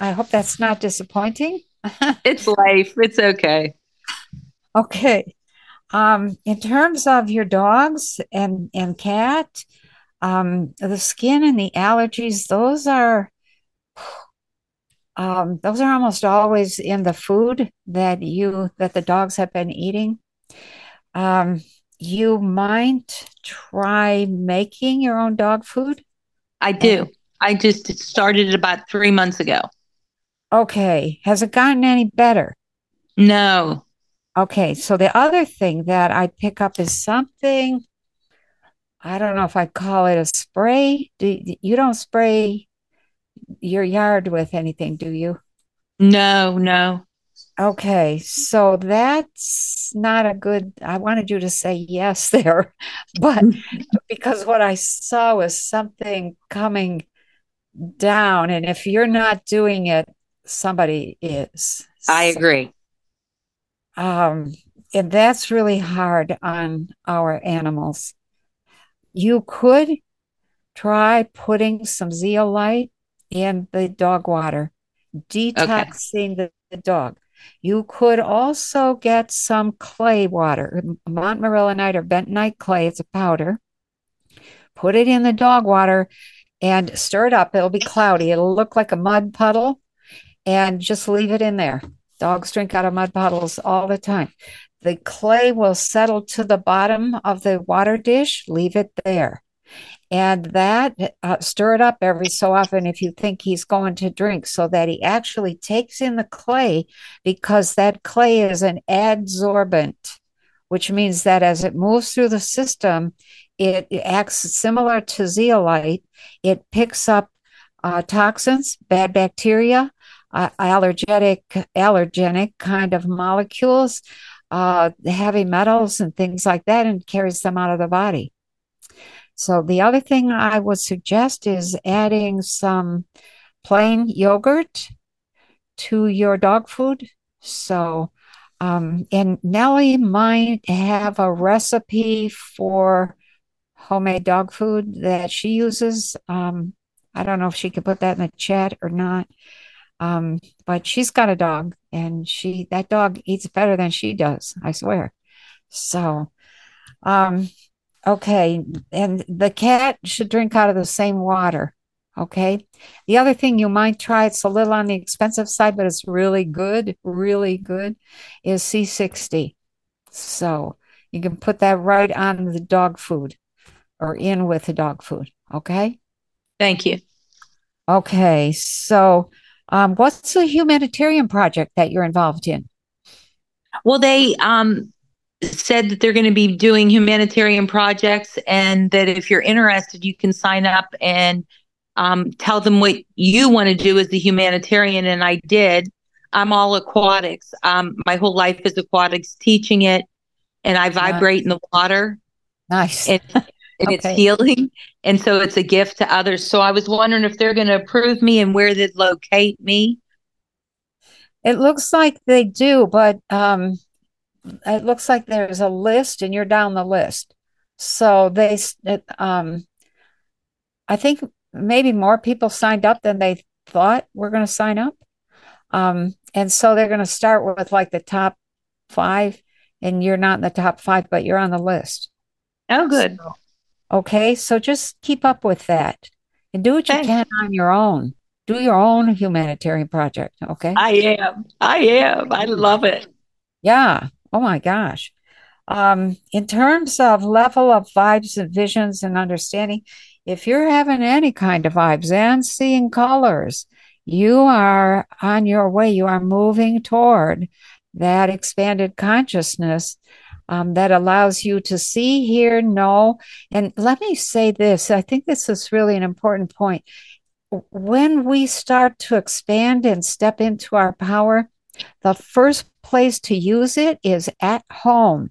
I hope that's not disappointing. It's life. It's okay. Okay. Um, in terms of your dogs and, and cat, um, the skin and the allergies, those are... Um, those are almost always in the food that you that the dogs have been eating. Um, you might try making your own dog food. I do. And, I just started it about three months ago. Okay. Has it gotten any better? No. Okay. So the other thing that I pick up is something, I don't know if I call it a spray. Do, you don't spray your yard with anything, do you? No, no. Okay, so that's not a good, I wanted you to say yes there, but because what I saw was something coming down, and if you're not doing it, somebody is. I agree. So, um, and that's really hard on our animals. You could try putting some zeolite in the dog water, detoxing okay. the, the dog. You could also get some clay water, montmorillonite or bentonite clay. It's a powder. Put it in the dog water and stir it up. It'll be cloudy. It'll look like a mud puddle, and just leave it in there. Dogs drink out of mud puddles all the time. The clay will settle to the bottom of the water dish. Leave it there. And that, uh, stir it up every so often if you think he's going to drink, so that he actually takes in the clay, because that clay is an adsorbent, which means that as it moves through the system, it acts similar to zeolite. It picks up uh, toxins, bad bacteria, uh, allergenic, allergenic kind of molecules, uh, heavy metals and things like that, and carries them out of the body. So the other thing I would suggest is adding some plain yogurt to your dog food. So, um, and Nellie might have a recipe for homemade dog food that she uses. Um, I don't know if she could put that in the chat or not, um, but she's got a dog, and she that dog eats better than she does, I swear. So, um okay, and the cat should drink out of the same water, okay? The other thing you might try, it's a little on the expensive side, but it's really good, really good, is C sixty. So you can put that right on the dog food or in with the dog food, okay? Thank you. Okay, so um, what's the humanitarian project that you're involved in? Well, they... Um said that they're going to be doing humanitarian projects, and that if you're interested, you can sign up and um, tell them what you want to do as the humanitarian. And I did. I'm all aquatics. Um, my whole life is aquatics, teaching it, and I vibrate nice. in the water. Nice. And, and okay. it's healing. And so it's a gift to others. So I was wondering if they're going to approve me and where they'd locate me. It looks like they do, but... Um... It looks like there's a list, and you're down the list. So they, um, I think maybe more people signed up than they thought were going to sign up. Um, and so they're going to start with like the top five, and you're not in the top five, but you're on the list. Oh, good. So, okay. So just keep up with that and do what Thanks. you can on your own. Do your own humanitarian project. Okay. I am. I am. I love it. Yeah. Oh, my gosh. Um, in terms of level of vibes and visions and understanding, if you're having any kind of vibes and seeing colors, you are on your way. You are moving toward that expanded consciousness um, that allows you to see, hear, know. And let me say this. I think this is really an important point. When we start to expand and step into our power, the first place to use it is at home,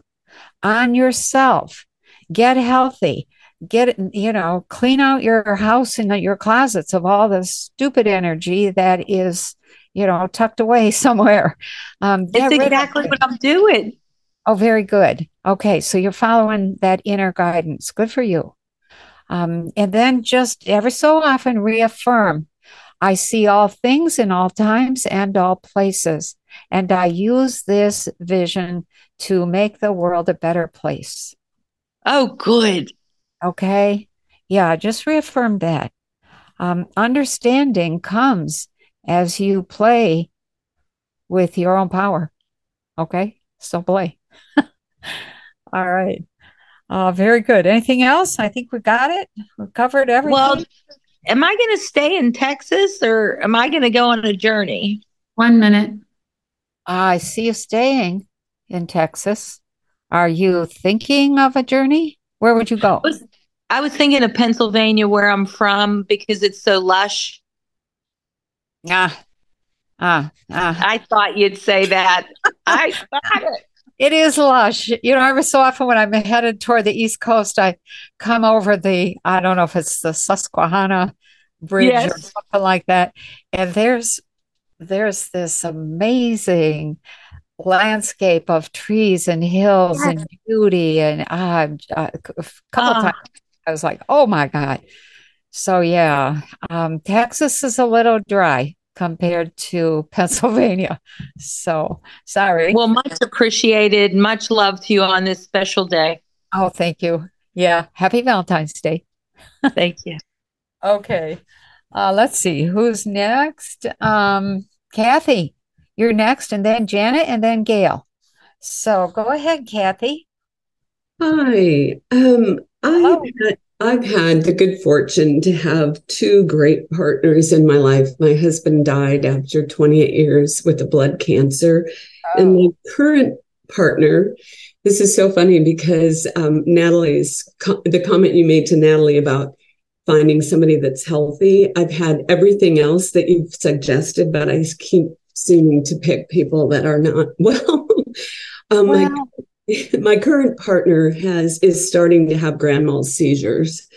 on yourself. Get healthy. Get, you know, clean out your house and your closets of all the stupid energy that is, you know, tucked away somewhere. Um, That's exactly what I'm doing. Oh, very good. Okay, so you're following that inner guidance. Good for you. Um, and then just every so often reaffirm, I see all things in all times and all places, and I use this vision to make the world a better place. Oh, good. Okay. Yeah, just reaffirm that. Um, understanding comes as you play with your own power. Okay? So play. All right. Uh, very good. Anything else? I think we got it. We covered everything. Well, am I going to stay in Texas, or am I going to go on a journey? One minute. I see you staying in Texas. Are you thinking of a journey? Where would you go? I was, I was thinking of Pennsylvania, where I'm from, because it's so lush. Ah, ah, ah. I thought you'd say that. I thought it. It is lush. You know, every so often when I'm headed toward the East Coast, I come over the, I don't know if it's the Susquehanna Bridge yes. or something like that. And there's there's this amazing landscape of trees and hills yes. and beauty. And uh, a couple uh, of times I was like, oh, my God, So, yeah, um, Texas is a little dry compared to Pennsylvania. So, sorry. Well, much appreciated. Much love to you on this special day. Oh, thank you. Yeah. Happy Valentine's Day. Thank you. Okay. Uh, let's see. Who's next? Um, Kathy, you're next, and then Janet, and then Gail. So go ahead, Kathy. Hi. Um, I've, had, I've had the good fortune to have two great partners in my life. My husband died after twenty-eight years with a blood cancer. Oh. And my current partner, this is so funny because um, Natalie's, co- the comment you made to Natalie about finding somebody that's healthy. I've had everything else that you've suggested, but I keep seeming to pick people that are not well. um, wow. my, my current partner has is starting to have grand mal seizures.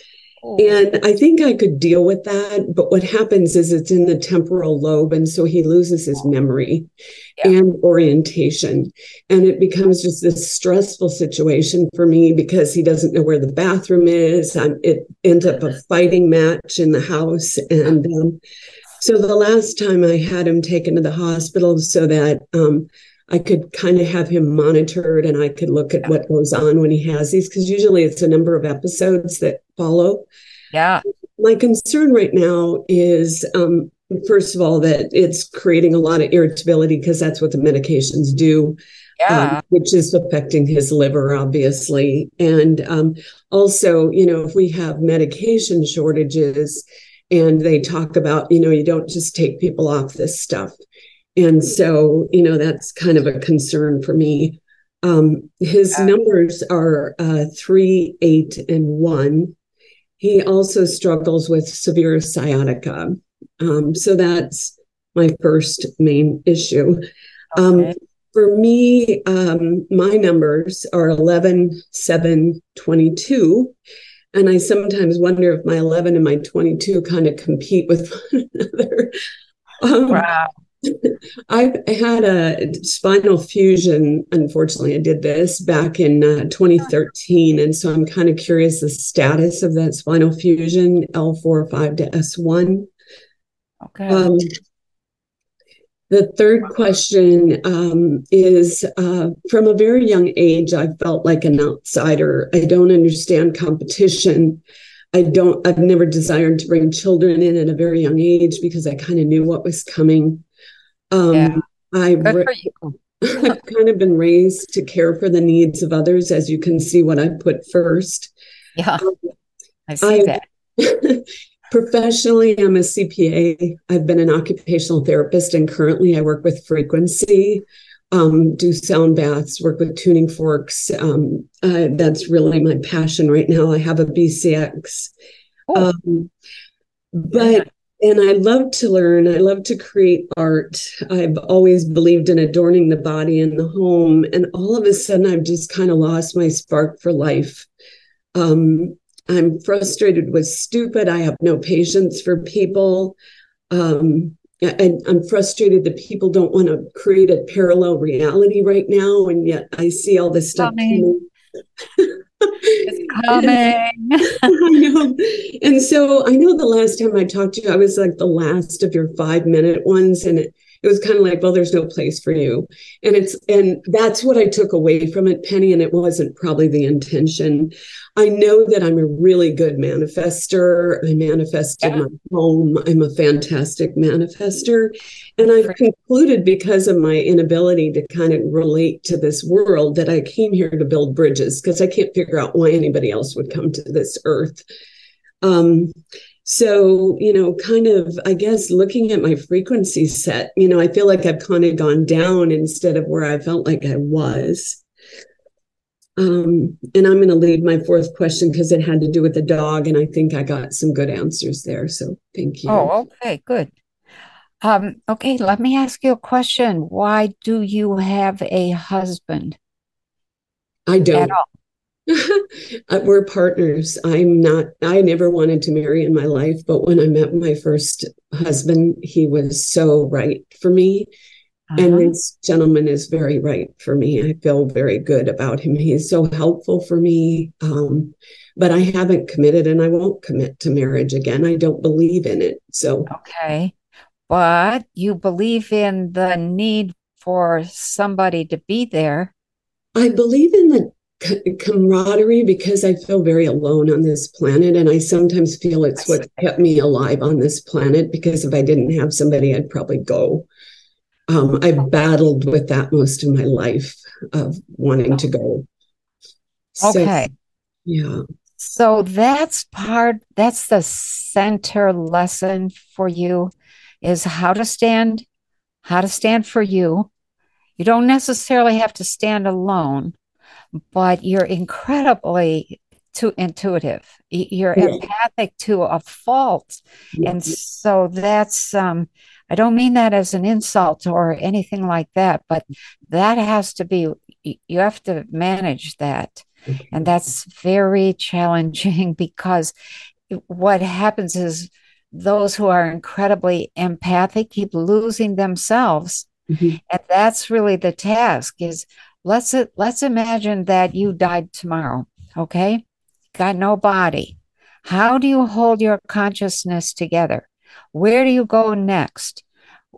Oh. And I think I could deal with that. But what happens is it's in the temporal lobe. And so he loses his memory yeah. and orientation. And it becomes just this stressful situation for me because he doesn't know where the bathroom is. I'm, it ends up a fighting match in the house. And um, so the last time I had him taken to the hospital so that um, I could kind of have him monitored and I could look at yeah. what goes on when he has these, because usually it's a number of episodes that follow. Yeah. My concern right now is, um, first of all, that it's creating a lot of irritability because that's what the medications do, yeah. um, which is affecting his liver, obviously. And um, also, you know, if we have medication shortages and they talk about, you know, you don't just take people off this stuff. And so, you know, that's kind of a concern for me. Um, his yeah. numbers are uh, three, eight, and one. He also struggles with severe sciatica. Um, so that's my first main issue. Okay. Um, for me, um, my numbers are eleven, seven, twenty-two. And I sometimes wonder if my eleven and my twenty-two kind of compete with one another. Um, wow. I've had a spinal fusion. Unfortunately, I did this back in uh, twenty thirteen. And so I'm kind of curious the status of that spinal fusion, L four, five to S one. Okay. Um, the third question um, is uh, from a very young age, I felt like an outsider. I don't understand competition. I don't, I've never desired to bring children in at a very young age because I kind of knew what was coming. Um, yeah. I re- I've kind of been raised to care for the needs of others, as you can see what I put first. Yeah, um, I see I, that. Professionally, I'm a C P A. I've been an occupational therapist, and currently I work with frequency, um, do sound baths, work with tuning forks. Um, uh, that's really my passion right now. I have a B C X. Oh. Um, but... And I love to learn. I love to create art. I've always believed in adorning the body and the home. And all of a sudden, I've just kind of lost my spark for life. Um, I'm frustrated with stupid. I have no patience for people. Um, and I'm frustrated that people don't want to create a parallel reality right now. And yet I see all this stuff. It's coming. I know. And so I know the last time I talked to you, I was like the last of your five minute ones. And it, it was kind of like, well, there's no place for you. And it's, and that's what I took away from it, Penny. And it wasn't probably the intention. I know that I'm a really good manifester. I manifest yeah. in my home. I'm a fantastic manifester. And I've right. concluded because of my inability to kind of relate to this world that I came here to build bridges because I can't figure out why anybody else would come to this earth. Um, So, you know, kind of, I guess, looking at my frequency set, you know, I feel like I've kind of gone down instead of where I felt like I was. Um, and I'm going to leave my fourth question because it had to do with the dog. And I think I got some good answers there. So thank you. Oh, okay, good. Um, okay, let me ask you a question. Why do you have a husband? I don't. At all? We're partners. I'm not, I never wanted to marry in my life, but when I met my first husband, he was so right for me. Uh-huh. And this gentleman is very right for me. I feel very good about him. He's so helpful for me. Um, but I haven't committed, and I won't commit to marriage again. I don't believe in it. So okay. But you believe in the need for somebody to be there. I believe in the c- camaraderie because I feel very alone on this planet. And I sometimes feel it's what kept me alive on this planet, because if I didn't have somebody, I'd probably go. Um, I've battled with that most of my life of wanting to go. So, okay. Yeah. So that's part, that's the center lesson for you, is how to stand, how to stand for you. You don't necessarily have to stand alone, but you're incredibly too intuitive. You're yeah. empathic to a fault. Yeah. And so that's, um, I don't mean that as an insult or anything like that, but that has to be, you have to manage that. And that's very challenging, because what happens is those who are incredibly empathic keep losing themselves. Mm-hmm. And that's really the task, is let's, let's imagine that you died tomorrow. Okay. Got no body. How do you hold your consciousness together? Where do you go next?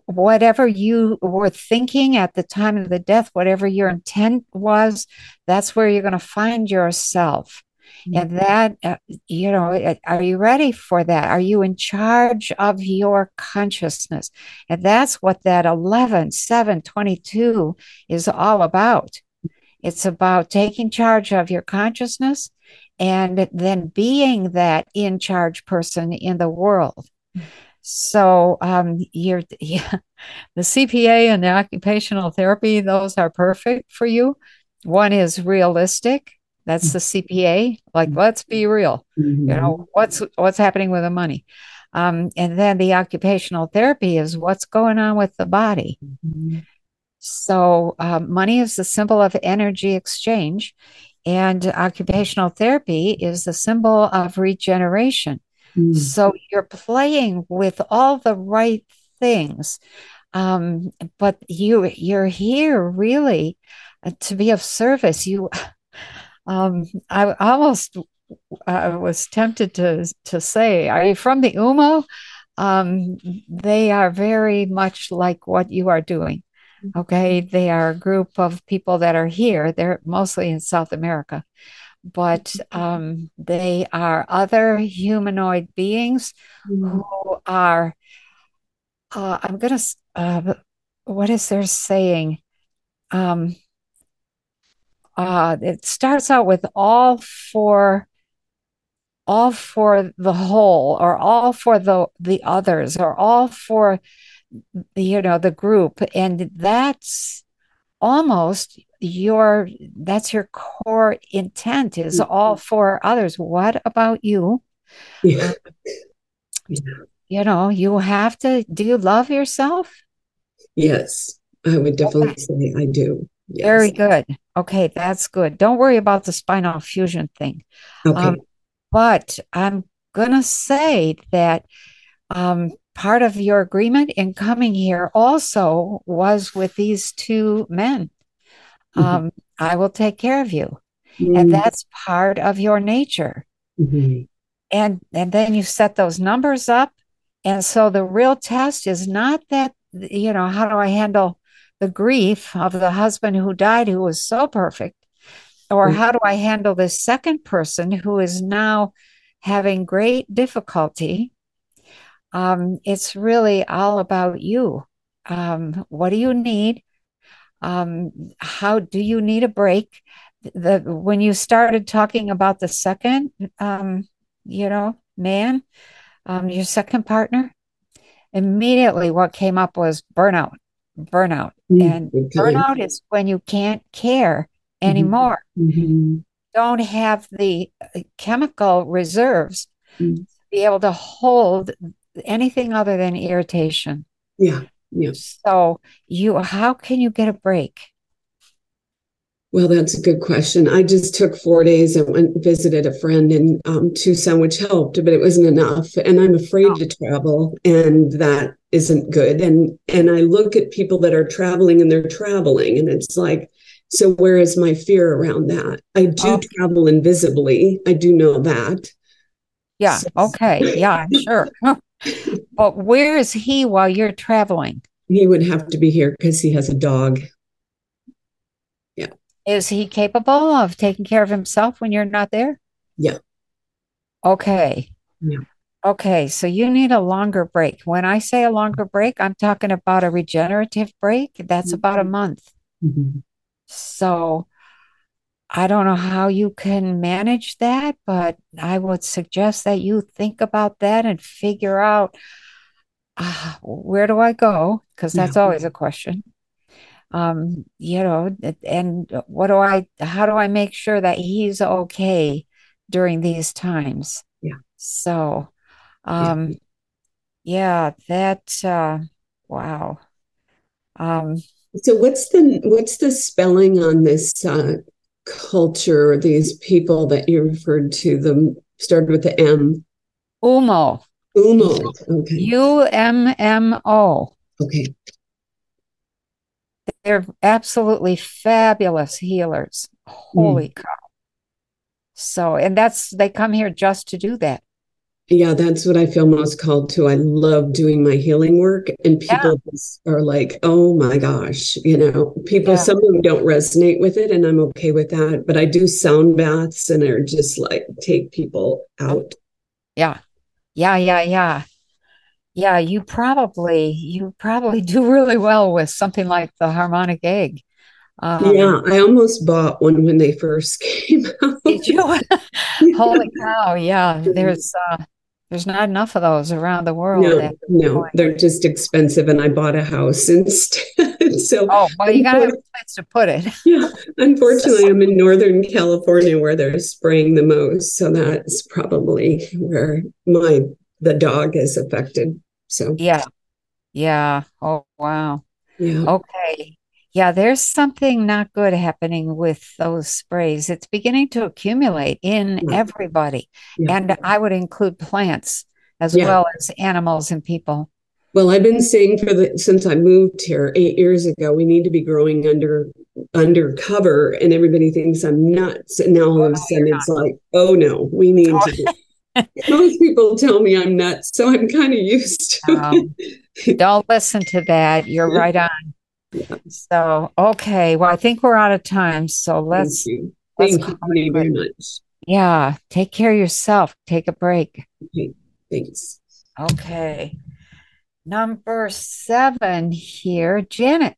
Whatever you were thinking at the time of the death, whatever your intent was, that's where you're going to find yourself. Mm-hmm. And that, uh, you know, are you ready for that? Are you in charge of your consciousness? And that's what that eleven seven twenty-two is all about. It's about taking charge of your consciousness and then being that in charge person in the world. So um, you're, yeah, the C P A and the occupational therapy, those are perfect for you. One is realistic. That's the C P A. Like, let's be real. Mm-hmm. You know, what's what's happening with the money? Um, and then the occupational therapy is what's going on with the body. Mm-hmm. So uh, money is the symbol of energy exchange, and occupational therapy is the symbol of regeneration. Mm-hmm. So you're playing with all the right things, um, but you you're here really to be of service. You. Um, I almost uh, was tempted to to say, are you from the U M O? Um, they are very much like what you are doing. Okay, they are a group of people that are here. They're mostly in South America, but um, they are other humanoid beings who are. Uh, I'm gonna. Uh, what is their saying? Um, Uh, it starts out with all for, all for the whole, or all for the the others, or all for, you know, the group, and that's almost your that's your core intent, is all for others. What about you? Yeah. Yeah. You know, you have to. Do you love yourself? Yes, I would definitely okay. say I do. Yes. Very good. Okay, that's good. Don't worry about the spinal fusion thing. Okay. Um, but I'm going to say that um, part of your agreement in coming here also was with these two men. Um, mm-hmm. I will take care of you. Mm-hmm. And that's part of your nature. Mm-hmm. And, and then you set those numbers up. And so the real test is not that, you know, how do I handle the grief of the husband who died, who was so perfect, or how do I handle this second person who is now having great difficulty? Um, it's really all about you. Um, what do you need? Um, how do you need a break? The, when you started talking about the second, um, you know, man, um, your second partner, immediately what came up was burnout. Burnout. And okay. burnout is when you can't care anymore. Mm-hmm. Don't have the chemical reserves mm-hmm. to be able to hold anything other than irritation. Yeah. Yes. So you, how can you get a break? Well, that's a good question. I just took four days and went and visited a friend in um, Tucson, which helped, but it wasn't enough. And I'm afraid oh. to travel, and that isn't good. And and I look at people that are traveling, and they're traveling, and it's like, so where is my fear around that? I do oh. travel invisibly. I do know that. Yeah. So, okay. Yeah, I'm sure. But where is he while you're traveling? He would have to be here because he has a dog. Is he capable of taking care of himself when you're not there? Yeah. Okay. Yeah. Okay. So you need a longer break. When I say a longer break, I'm talking about a regenerative break. That's mm-hmm. about a month. Mm-hmm. So I don't know how you can manage that, but I would suggest that you think about that and figure out uh, where do I go? Because that's yeah. always a question. Um, you know, and what do I, how do I make sure that he's okay during these times? Yeah. So, um, yeah, yeah that, uh, wow. Um, so what's the, what's the spelling on this, uh, culture, these people that you referred to, them started with the M? U M O. U M O. Okay. U M M O. Okay. They're absolutely fabulous healers. Holy mm. cow. So, and that's, they come here just to do that. Yeah, that's what I feel most called to. I love doing my healing work, and people yeah. are like, oh my gosh, you know, people, yeah. some of them don't resonate with it, and I'm okay with that. But I do sound baths, and they're just like, take people out. Yeah, yeah, yeah, yeah. Yeah, you probably you probably do really well with something like the harmonic egg. Um, yeah, I almost bought one when they first came out. Did you? Holy cow! Yeah, there's uh, there's not enough of those around the world. No, no, they're just expensive, and I bought a house instead. So, oh well, you gotta have a place to put it. Yeah, unfortunately, I'm in Northern California where they're spraying the most, so that's probably where my the dog is affected. So yeah. Yeah. Oh, wow. Yeah. Okay. Yeah. There's something not good happening with those sprays. It's beginning to accumulate in yeah. everybody. Yeah. And I would include plants as yeah. well as animals and people. Well, I've been saying for the, since I moved here eight years ago, we need to be growing under, under cover, and everybody thinks I'm nuts. And now all of a sudden it's not. Like, oh no, we need oh. to do most people tell me I'm nuts, so I'm kind of used to um, it. Don't listen to that. You're right on. Yeah. So, okay. Well, I think we're out of time. So let's. Thank you, let's Thank you very much. Yeah. Take care of yourself. Take a break. Okay. Thanks. Okay. Number seven here, Janet.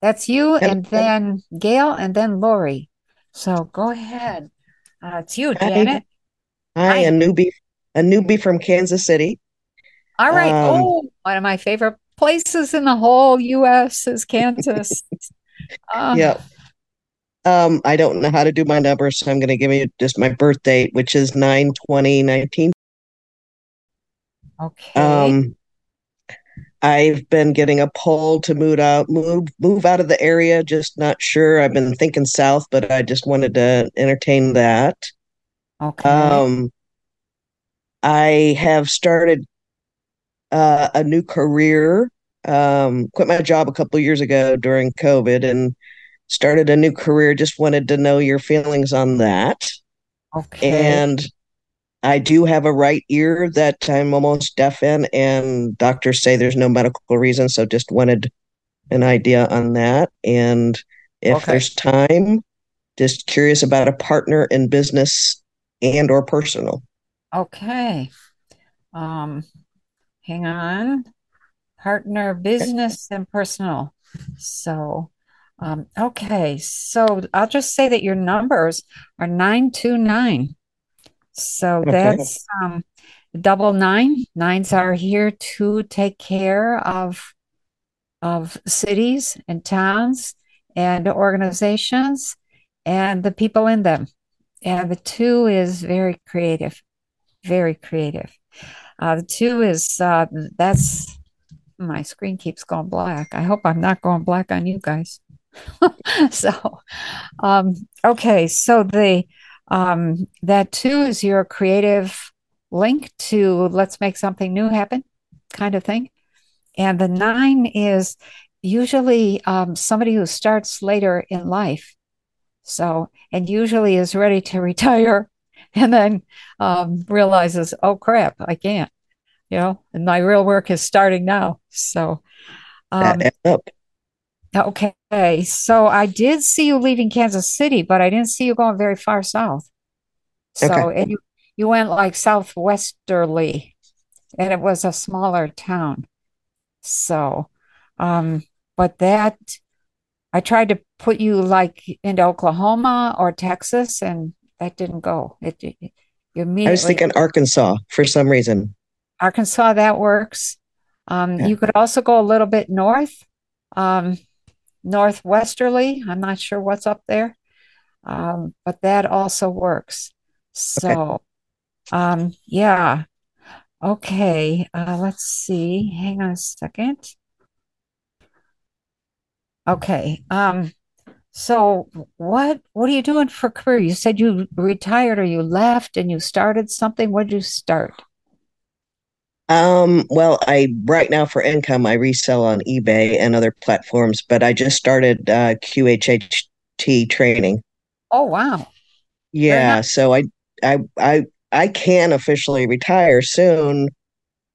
That's you, yep. and then Gail, and then Lori. So go ahead. Uh, it's you, Janet. I- Hi, a newbie, a newbie from Kansas City. All right. Um, oh, one of my favorite places in the whole U S is Kansas. uh, yeah. Um, I don't know how to do my numbers, so I'm going to give you just my birth date, which is nine twenty nineteen. Okay. Um, I've been getting a pull to move out, move, move out of the area. Just not sure. I've been thinking south, but I just wanted to entertain that. Okay. Um, I have started uh, a new career, um, quit my job a couple of years ago during COVID and started a new career. Just wanted to know your feelings on that. Okay. And I do have a right ear that I'm almost deaf in, and doctors say there's no medical reason. So just wanted an idea on that. And if okay. there's time, just curious about a partner in business and or personal. Okay. Um, hang on. Partner, business, and personal. So, um, okay. So I'll just say that your numbers are nine two nine. So okay. that's um, double nine. Nines are here to take care of, of cities and towns and organizations and the people in them. Yeah, the two is very creative, very creative. Uh, the two is, uh, that's, my screen keeps going black. I hope I'm not going black on you guys. So, um, okay. So the, um, that too is your creative link to let's make something new happen kind of thing. And the nine is usually um, somebody who starts later in life. So, and usually is ready to retire and then um, realizes, oh crap, I can't, you know, and my real work is starting now. So, um, okay. So I did see you leaving Kansas City, but I didn't see you going very far south. So okay. And you, you went like southwesterly and it was a smaller town. So, um, but that, I tried to put you like into Oklahoma or Texas, and that didn't go. It, it you immediately. I was thinking Arkansas for some reason. Arkansas, that works. Um, yeah. You could also go a little bit north, um, northwesterly. I'm not sure what's up there, um, but that also works. So, okay. um, yeah. Okay, uh, let's see. Hang on a second. Okay. Um, so what, what are you doing for career? You said you retired or you left and you started something. What did you start? Um, well, I, right now for income, I resell on eBay and other platforms, but I just started, uh, Q H H T training. Oh, wow. Yeah. Nice. So I, I, I, I can officially retire soon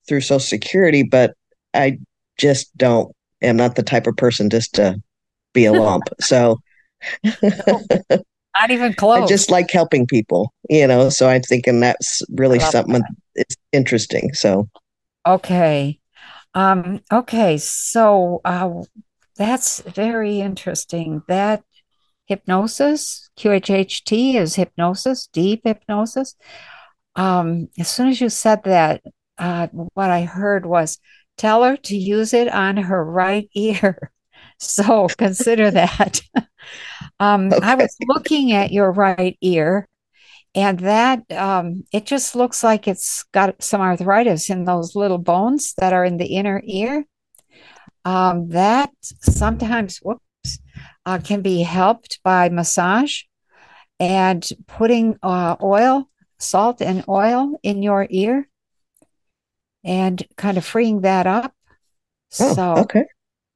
through Social Security, but I just don't, I'm not the type of person just to be a lump. So not even close. I just like helping people, you know, so I'm thinking that's really something it's interesting. So, okay. Um, okay. So, uh, that's very interesting. That hypnosis, Q H H T is hypnosis, deep hypnosis. Um, as soon as you said that, uh, what I heard was, tell her to use it on her right ear. So consider that. um, okay. I was looking at your right ear and that um, it just looks like it's got some arthritis in those little bones that are in the inner ear. Um, that sometimes whoops, uh, can be helped by massage and putting uh, oil, salt and oil in your ear. And kind of freeing that up. Oh, so okay.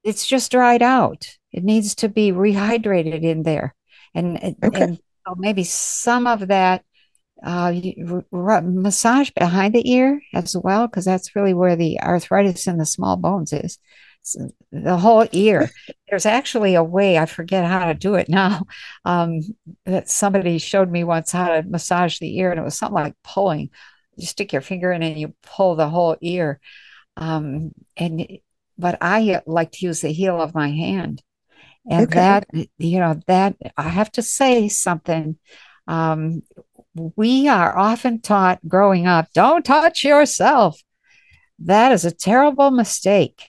It's just dried out. It needs to be rehydrated in there. And, okay. and so maybe some of that uh, massage behind the ear as well, because that's really where the arthritis in the small bones is. So the whole ear. There's actually a way, I forget how to do it now, um, that somebody showed me once how to massage the ear, and it was something like pulling. You stick your finger in and you pull the whole ear. Um, and, but I like to use the heel of my hand and okay. that, you know, that I have to say something. Um, we are often taught growing up, don't touch yourself. That is a terrible mistake.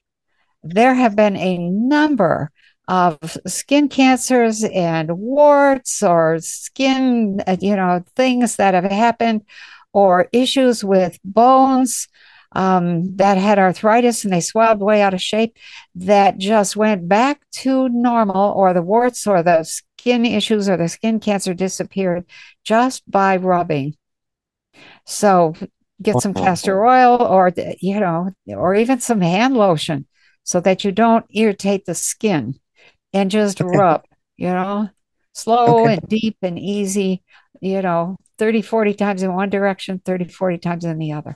There have been a number of skin cancers and warts or skin, you know, things that have happened or issues with bones um, that had arthritis and they swelled way out of shape that just went back to normal, or the warts or the skin issues or the skin cancer disappeared just by rubbing. So get some castor oil or, you know, or even some hand lotion so that you don't irritate the skin and just okay. rub, you know, slow okay. and deep and easy, you know, thirty, forty times in one direction, thirty, forty times in the other.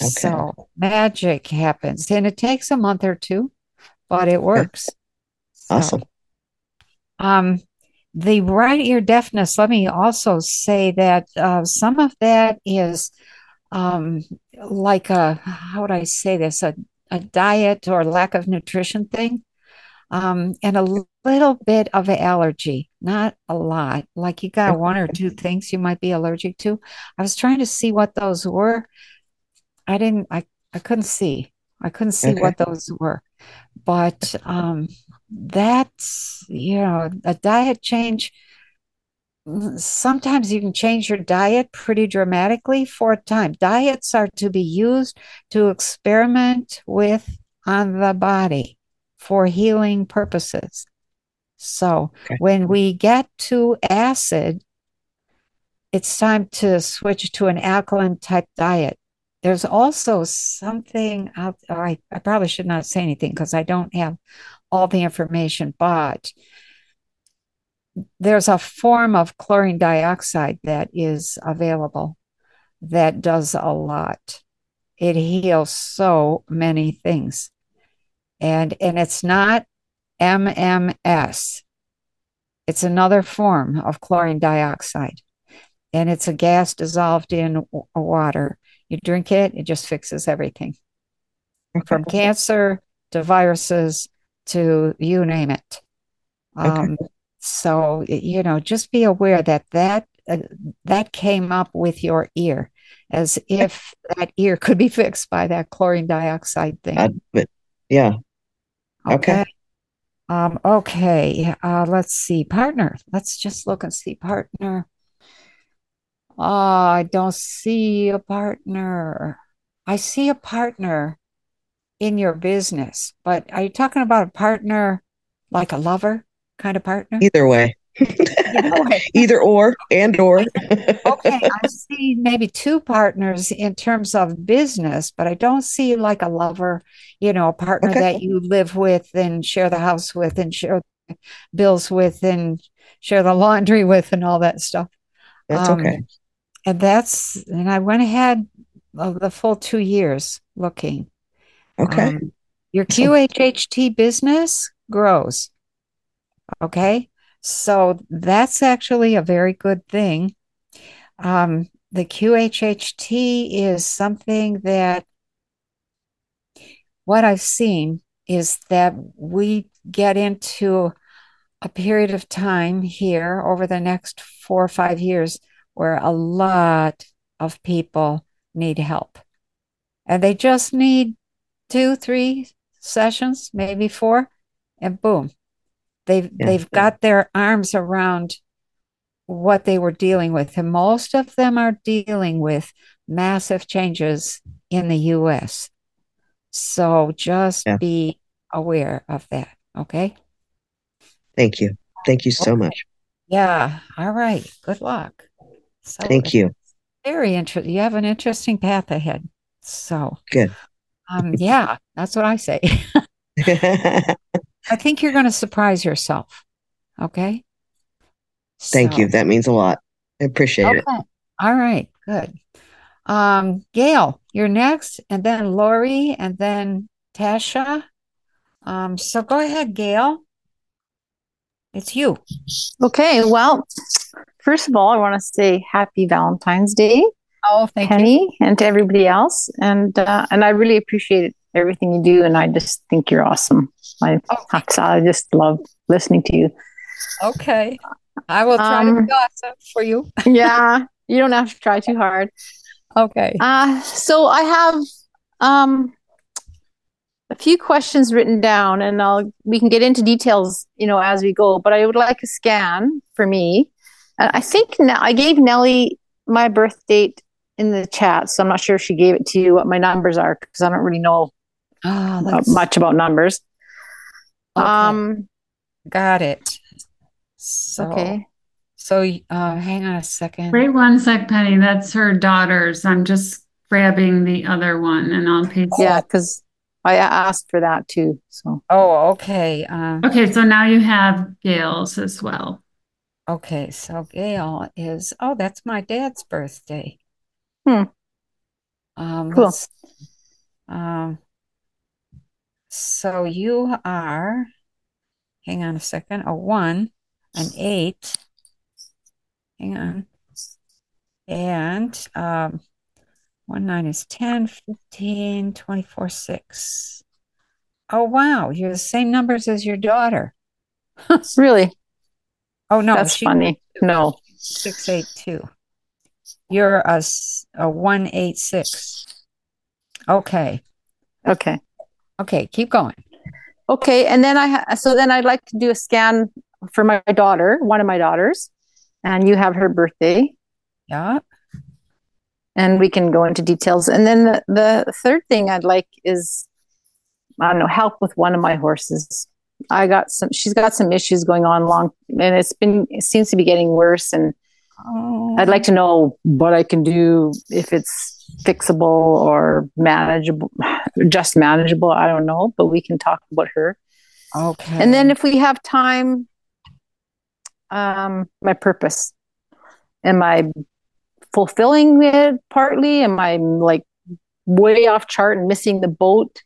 Okay. So magic happens. And it takes a month or two, but it works. Yeah. Awesome. So, um, the right ear deafness, let me also say that uh, some of that is um, like a, how would I say this, a, a diet or lack of nutrition thing. Um, and a little bit of allergy, not a lot, like you got one or two things you might be allergic to. I was trying to see what those were. I didn't, I, I couldn't see. I couldn't see okay. what those were, but, um, that's, you know, a diet change. Sometimes you can change your diet pretty dramatically for a time. Diets are to be used to experiment with on the body for healing purposes. So okay. when we get to acid, it's time to switch to an alkaline type diet. There's also something out there. I, I probably should not say anything because I don't have all the information, but there's a form of chlorine dioxide that is available that does a lot. It heals so many things. And, and it's not M M S. It's another form of chlorine dioxide. And it's a gas dissolved in water. You drink it, it just fixes everything. Okay. From cancer to viruses to you name it. Okay. Um, so, you know, just be aware that that, uh, that came up with your ear, as if that ear could be fixed by that chlorine dioxide thing. I'd, yeah. Okay. Okay. Um, okay. Uh, let's see. Partner. Let's just look and see partner. Oh, I don't see a partner. I see a partner in your business, but are you talking about a partner like a lover kind of partner? Either way. Either way. Either or and or. Okay, I see maybe two partners in terms of business, but I don't see like a lover, you know, a partner okay. that you live with and share the house with and share the bills with and share the laundry with and all that stuff. That's okay. Um, And that's, and I went ahead of the full two years looking. Okay. Um, your Q H H T business grows. Okay. So that's actually a very good thing. Um, the Q H H T is something that what I've seen is that we get into a period of time here over the next four or five years where a lot of people need help. And they just need two, three sessions, maybe four, and boom. They've, yeah. they've got their arms around what they were dealing with. And most of them are dealing with massive changes in the U S. So just yeah. be aware of that, okay? Thank you. Thank you so okay. much. Yeah. All right. Good luck. So thank you. Very interesting. You have an interesting path ahead. So good. Um, yeah, that's what I say. I think you're going to surprise yourself. Okay. Thank so. you. That means a lot. I appreciate okay. it. All right. Good. Um, Gail, you're next, and then Lori, and then Tasha. Um, so go ahead, Gail. It's you. Okay. Well, first of all, I want to say happy Valentine's Day. Oh, thank Penny, you. And to everybody else. And uh, and I really appreciate everything you do. And I just think you're awesome. I, oh. I just love listening to you. Okay. I will try um, to be awesome for you. Yeah. You don't have to try too hard. Okay. Uh, so I have um, a few questions written down, and I'll we can get into details, you know, as we go. But I would like a scan for me. I think now I gave Nellie my birth date in the chat, so I'm not sure if she gave it to you what my numbers are, because I don't really know oh, much about numbers. Okay. Um, got it. So, okay. So uh, hang on a second. Wait one sec, Penny. That's her daughter's. I'm just grabbing the other one and I'll pay. Yeah, because I asked for that too. So. Oh, okay. Uh, okay, so now you have Gail's as well. Okay, so Gail is, oh, that's my dad's birthday. Hmm. Um, cool. Um, so you are, hang on a second, a one, an eight, hang on, and um, one nine is ten, fifteen, twenty-four, six. Oh, wow, you're the same numbers as your daughter. Really? Oh, no. That's funny. No. six eight two. You're a, a one eight six. Okay. Okay. Okay. Keep going. Okay. And then I, ha- so then I'd like to do a scan for my daughter, one of my daughters, and you have her birthday. Yeah. And we can go into details. And then the, the third thing I'd like is, I don't know, help with one of my horses. I got some, she's got some issues going on long, and it's been, it seems to be getting worse. And oh. I'd like to know what I can do, if it's fixable or manageable, just manageable. I don't know, but we can talk about her. Okay. And then if we have time, um, my purpose. Am I fulfilling it partly? Am I like way off chart and missing the boat?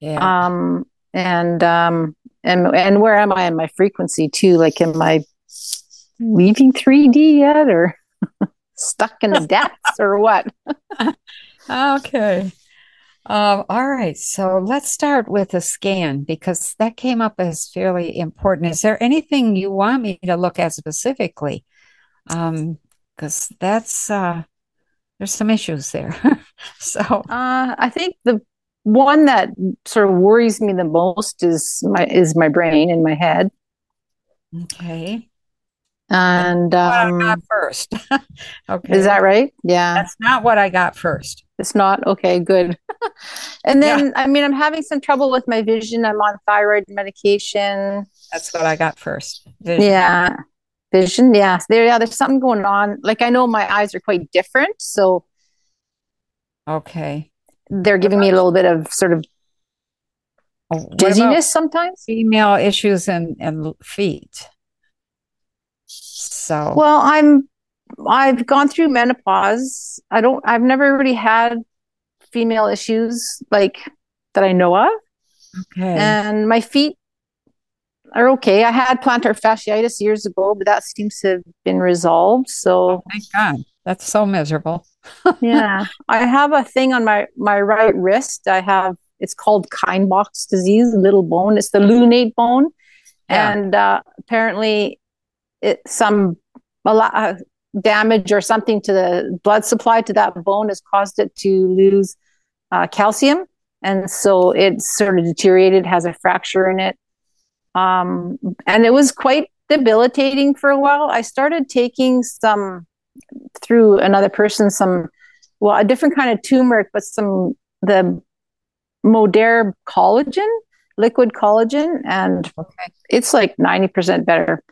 Yeah. Um, and, um, and, and where am I in my frequency too? Like, am I leaving three D yet, or stuck in the depths or what? Okay. Um, all right. So let's start with a scan, because that came up as fairly important. Is there anything you want me to look at specifically? Um, because that's, uh, there's some issues there. So, uh, I think the one that sort of worries me the most is my, is my brain and my head. Okay. And, um, what I got first. Okay. Is that right? Yeah. That's not what I got first. It's not. Okay, good. And then, yeah. I mean, I'm having some trouble with my vision. I'm on thyroid medication. That's what I got first. Vision. Yeah. Vision, yeah. There, yeah, there's something going on. Like, I know my eyes are quite different, so okay, they're giving me a little bit of sort of dizziness sometimes. Female issues and, and feet. So well, I'm I've gone through menopause. I don't. I've never really had female issues like that I know of. Okay, and my feet are okay. I had plantar fasciitis years ago, but that seems to have been resolved. So oh, thank God. That's so miserable. Yeah. I have a thing on my, my right wrist. I have, it's called Kienbock's disease, little bone. It's the lunate bone. Yeah. And uh, apparently it, some a lot, uh, damage or something to the blood supply to that bone has caused it to lose uh, calcium. And so it's sort of deteriorated, has a fracture in it. Um, and it was quite debilitating for a while. I started taking some through another person, some, well, a different kind of turmeric, but some, the Modere collagen, liquid collagen. And okay. It's like ninety percent better.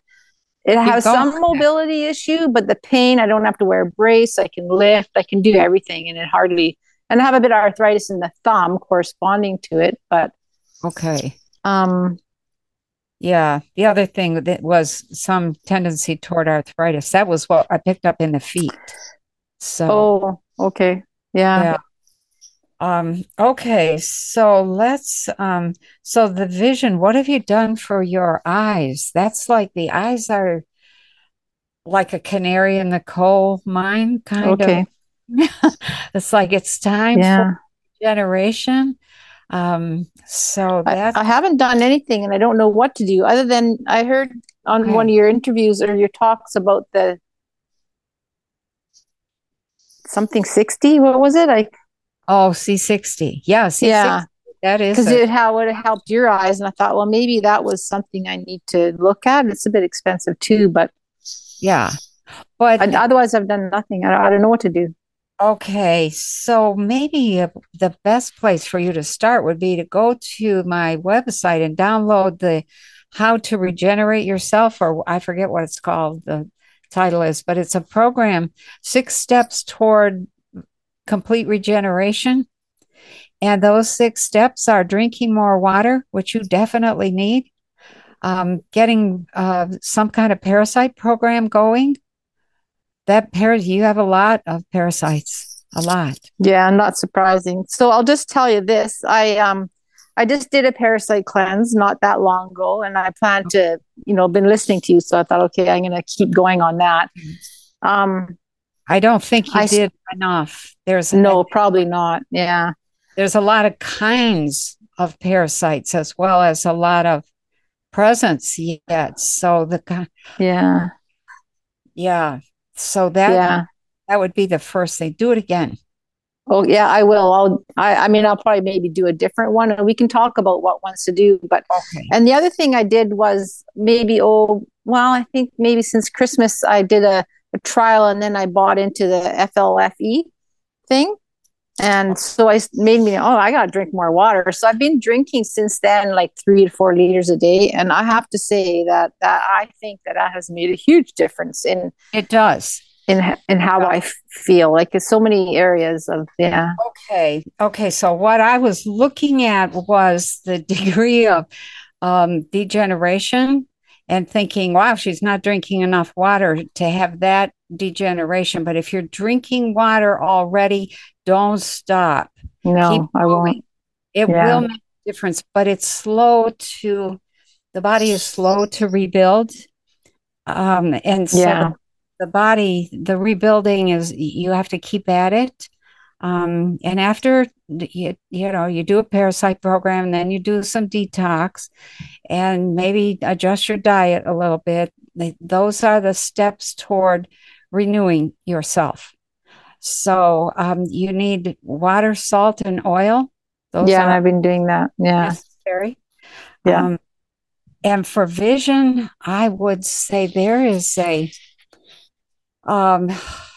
It Keep has going. Some mobility issue, but the pain, I don't have to wear a brace. I can lift, I can do everything. And it hardly, and I have a bit of arthritis in the thumb corresponding to it, but okay. Um, Yeah. The other thing that was some tendency toward arthritis. That was what I picked up in the feet. So, oh, okay. Yeah. yeah. Um, okay. So let's, um, so the vision, what have you done for your eyes? That's like the eyes are like a canary in the coal mine kind okay. of. It's like, it's time yeah. for regeneration. Um, so that I, I haven't done anything and I don't know what to do other than I heard on okay. one of your interviews or your talks about the something sixty. What was it? I Oh, C sixty. Yeah. C sixty. Yeah. That is because it how it helped your eyes. And I thought, well, maybe that was something I need to look at. It's a bit expensive too, but yeah, but I, otherwise I've done nothing. I, I don't know what to do. Okay, so maybe uh, the best place for you to start would be to go to my website and download the How to Regenerate Yourself, or I forget what it's called, the title is, but it's a program, six steps toward complete regeneration. And those six steps are drinking more water, which you definitely need, um, getting uh, some kind of parasite program going. That parasite, you have a lot of parasites, a lot. Yeah, not surprising. So I'll just tell you this. I um, I just did a parasite cleanse not that long ago, and I plan to, you know, been listening to you. So I thought, okay, I'm going to keep going on that. Um, I don't think you I, did enough. There's No, probably not. Yeah. There's a lot of kinds of parasites as well as a lot of presence yet. So the... Yeah. Yeah. So that yeah. that would be the first thing. Do it again. Oh yeah, I will. I'll. I, I mean, I'll probably maybe do a different one, and we can talk about what ones to do. But okay. And the other thing I did was maybe oh well, I think maybe since Christmas I did a, a trial, and then I bought into the F L F E thing, And so I made me, oh, I got to drink more water. So I've been drinking since then, like three to four liters a day. And I have to say that, that I think that that has made a huge difference in it does in, in how yeah. I feel. Like there's so many areas of, yeah. Okay. Okay. So what I was looking at was the degree of um, degeneration and thinking, wow, she's not drinking enough water to have that degeneration. But if you're drinking water already, don't stop. No, Keep I won't. Going. It yeah. will make a difference, but it's slow to, the body is slow to rebuild. Um, and so yeah. the body, the rebuilding is, you have to keep at it. Um, and after, you, you know, you do a parasite program, then you do some detox and maybe adjust your diet a little bit. Those are the steps toward renewing yourself. So um, you need water, salt, and oil. Those yeah, and I've been doing that. Yeah. Necessary. Yeah. Um, and for vision, I would say there is a... Um,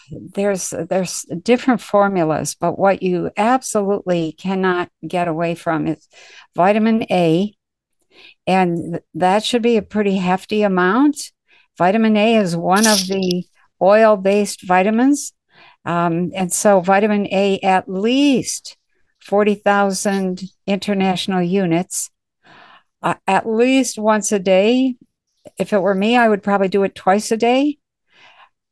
There's there's different formulas, but what you absolutely cannot get away from is vitamin A, and that should be a pretty hefty amount. Vitamin A is one of the oil-based vitamins, um, and so vitamin A at least forty thousand international units, uh, at least once a day. If it were me, I would probably do it twice a day.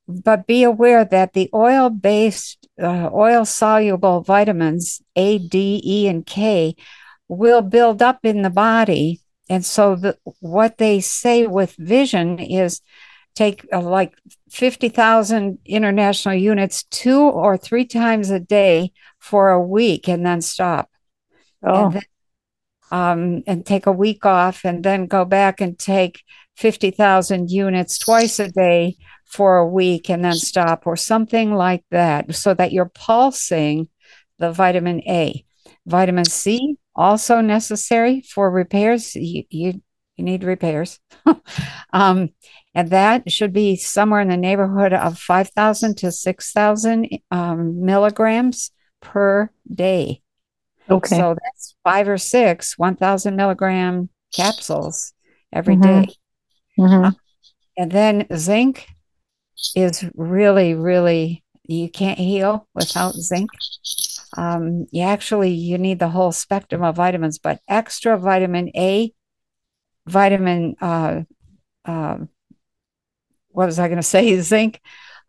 But be aware that the oil-based, uh, oil-soluble vitamins, A, D, E, and K, will build up in the body. And so the, what they say with vision is take uh, like fifty thousand international units two or three times a day for a week and then stop. Oh. And, then, um, and take a week off and then go back and take fifty thousand units twice a day for a week and then stop, or something like that, so that you're pulsing the vitamin A. Vitamin C, also necessary for repairs. You you, you need repairs. um, and that should be somewhere in the neighborhood of five thousand to six thousand um, milligrams per day. Okay. So that's five or six one thousand milligram capsules every mm-hmm. day. Mm-hmm. Uh, and then zinc is really, really, you can't heal without zinc. Um, you actually, you need the whole spectrum of vitamins, but extra vitamin A, vitamin, uh, uh, what was I going to say? Zinc,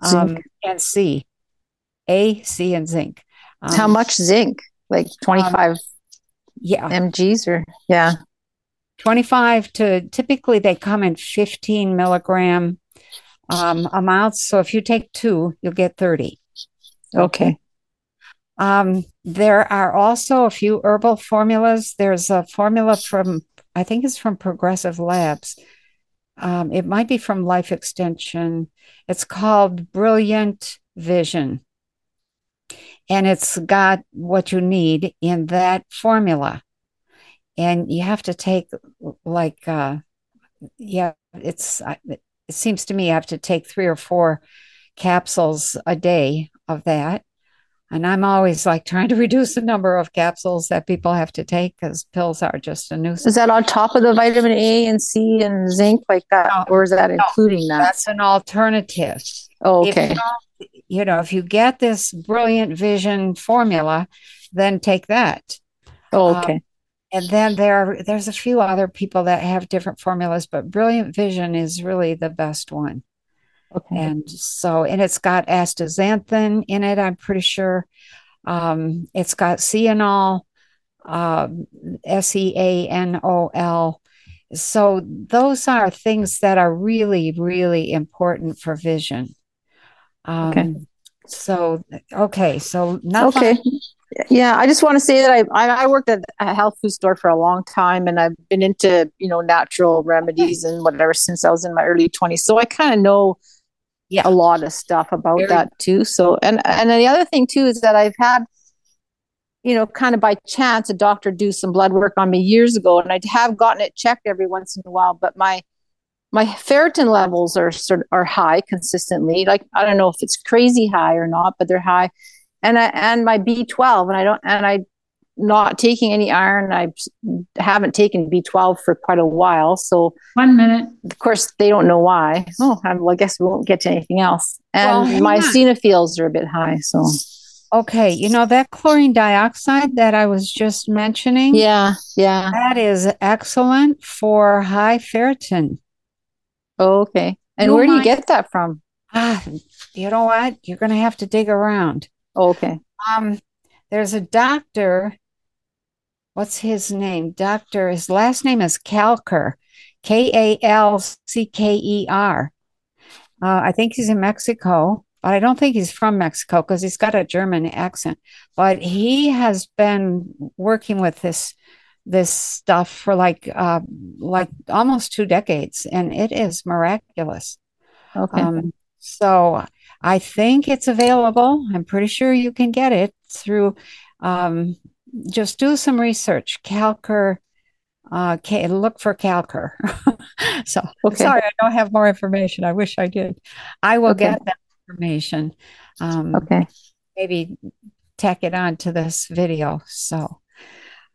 um, zinc. And C, A, C, and zinc. Um, How much zinc? Like twenty-five um, yeah. mgs or, yeah. twenty-five to, typically they come in fifteen milligram um amounts, so if you take two you'll get thirty. Okay. Um there are also a few herbal formulas. There's a formula from, I think it's from Progressive Labs, um it might be from Life Extension. It's called Brilliant Vision, and it's got what you need in that formula, and you have to take like uh yeah it's I, it seems to me I have to take three or four capsules a day of that. And I'm always like trying to reduce the number of capsules that people have to take, because pills are just a nuisance. Is that on top of the vitamin A and C and zinc like that? No, or is that no, including that? That's an alternative. Oh, okay. If you, you know, if you get this Brilliant Vision formula, then take that. Oh, okay. Um, And then there, there's a few other people that have different formulas, but Brilliant Vision is really the best one. Okay. And so, and it's got astaxanthin in it, I'm pretty sure. Um, it's got ceanol, uh, S E A N O L. So those are things that are really, really important for vision. Um, okay. So, okay. So nothing. Okay. Yeah, I just want to say that I I worked at a health food store for a long time, and I've been into, you know, natural remedies and whatever since I was in my early twenties. So I kind of know yeah. a lot of stuff about Very that too. So and and the other thing too is that I've had, you know, kind of by chance, a doctor do some blood work on me years ago, and I have gotten it checked every once in a while. But my my ferritin levels are sort of, are high consistently. Like I don't know if it's crazy high or not, but they're high. and I, and my B twelve, and I don't, and I not taking any iron. I haven't taken B twelve for quite a while. So one minute, of course they don't know why. Oh, I'm, well, I guess we won't get to anything else. And well, my eosinophils are a bit high. So, okay. You know, that chlorine dioxide that I was just mentioning. Yeah. Yeah. That is excellent for high ferritin. Oh, okay. And you where might, do you get that from? Ah, you know what? You're going to have to dig around. Oh, okay. Um, there's a doctor. What's his name? Doctor, his last name is Kalker, K A L C K E R. Uh, I think he's in Mexico, but I don't think he's from Mexico because he's got a German accent. But he has been working with this this stuff for like uh, like almost two decades, and it is miraculous. Okay. Um, so I think it's available. I'm pretty sure you can get it through... Um, just do some research. Kalker, uh, K- look for Kalker. so, okay. Sorry, I don't have more information. I wish I did. I will okay. get that information. Um, okay. Maybe tack it on to this video. So,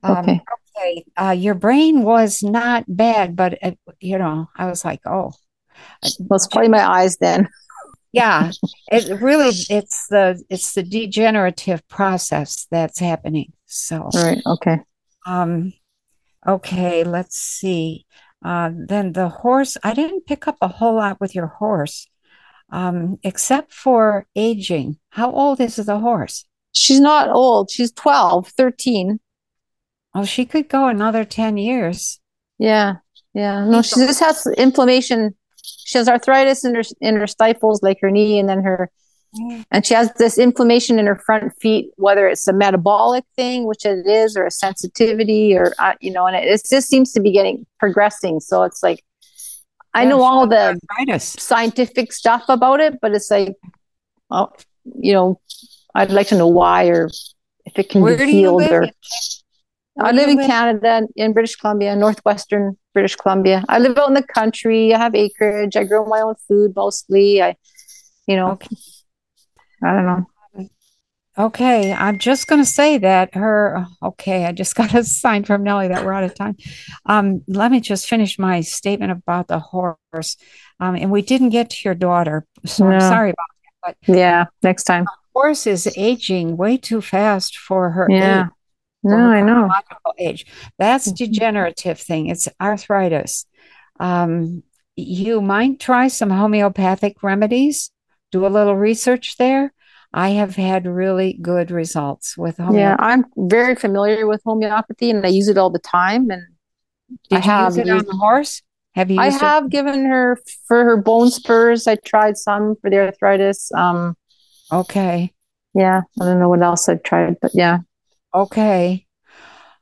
um, okay. okay. Uh, your brain was not bad, but, it, you know, I was like, oh. Well, it's probably my eyes then. Yeah. It really, it's the, it's the degenerative process that's happening. So, all right. Okay. Um, okay. Let's see. Uh, then the horse, I didn't pick up a whole lot with your horse, um, except for aging. How old is the horse? She's not old. She's twelve, thirteen. Oh, she could go another ten years. Yeah. Yeah. No, she just has inflammation. She has arthritis in her, in her stifles, like her knee, and then her, and she has this inflammation in her front feet, whether it's a metabolic thing, which it is, or a sensitivity, or, uh, you know, and it, it just seems to be getting progressing. So it's like, I yeah, know all the arthritis. Scientific stuff about it, but it's like, well, you know, I'd like to know why, or if it can Where be healed. Or I live in live? Canada, in British Columbia, northwestern British Columbia. I live out in the country. I have acreage. I grow my own food mostly. I, you know, okay. I don't know. Okay. I'm just going to say that her, okay. I just got a sign from Nellie that we're out of time. Um, let me just finish my statement about the horse. Um, and we didn't get to your daughter, so no. I'm sorry about that. But yeah, next time. The horse is aging way too fast for her yeah. age. No, I know. Age. That's a degenerative thing. It's arthritis. Um, you might try some homeopathic remedies. Do a little research there. I have had really good results with homeopathy. Yeah, I'm very familiar with homeopathy, and I use it all the time. And Did I you have use it used, on the horse? Have you? I used have it? given her for her bone spurs. I tried some for the arthritis. Um, okay. Yeah, I don't know what else I've tried, but yeah. Okay.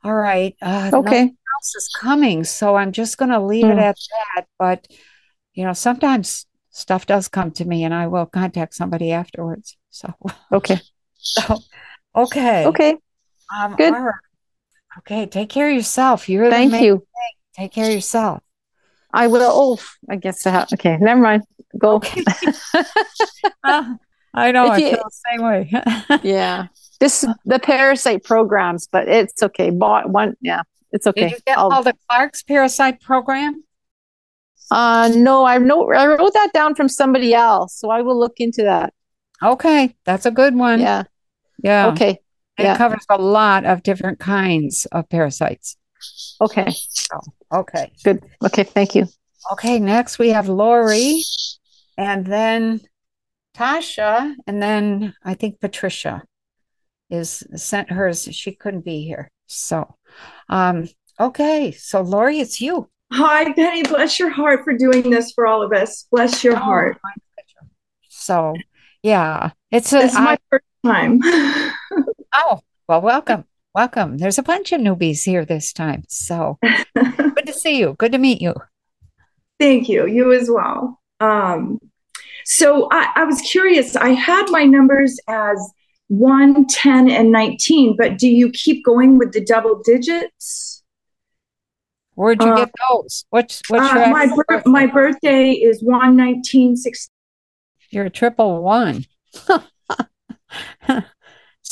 All right. Uh, okay. Nothing else is coming, so I'm just going to leave mm. it at that. But, you know, sometimes stuff does come to me, and I will contact somebody afterwards. So okay. So okay. Okay. Um, Good. All right. Okay. Take care of yourself. You really Thank you. Take care of yourself. I will. Oh, I guess I have. Okay. Never mind. Go. Okay. uh, I know. If I you, feel the same way. yeah. This the parasite programs, but it's okay. Bought one. Yeah, it's okay. Did you get I'll, all the Clark's parasite program? Uh, no, I know I wrote that down from somebody else, so I will look into that. Okay, that's a good one. Yeah, yeah. Okay, it yeah. covers a lot of different kinds of parasites. Okay. So, okay. Good. Okay. Thank you. Okay. Next, we have Lori, and then Tasha, and then I think Patricia is sent hers. She couldn't be here. So, um, okay. So, Lori, it's you. Hi, Penny. Bless your heart for doing this for all of us. Bless your oh, heart. So, yeah, it's, a, it's my I, first time. oh, well, welcome. Welcome. There's a bunch of newbies here this time. So good to see you. Good to meet you. Thank you. You as well. Um, so I, I was curious. I had my numbers as one, ten, and nineteen, but do you keep going with the double digits? Where'd you uh, get those? What's, what's uh, your my birth, my birthday is one nineteen sixty. You're a triple one.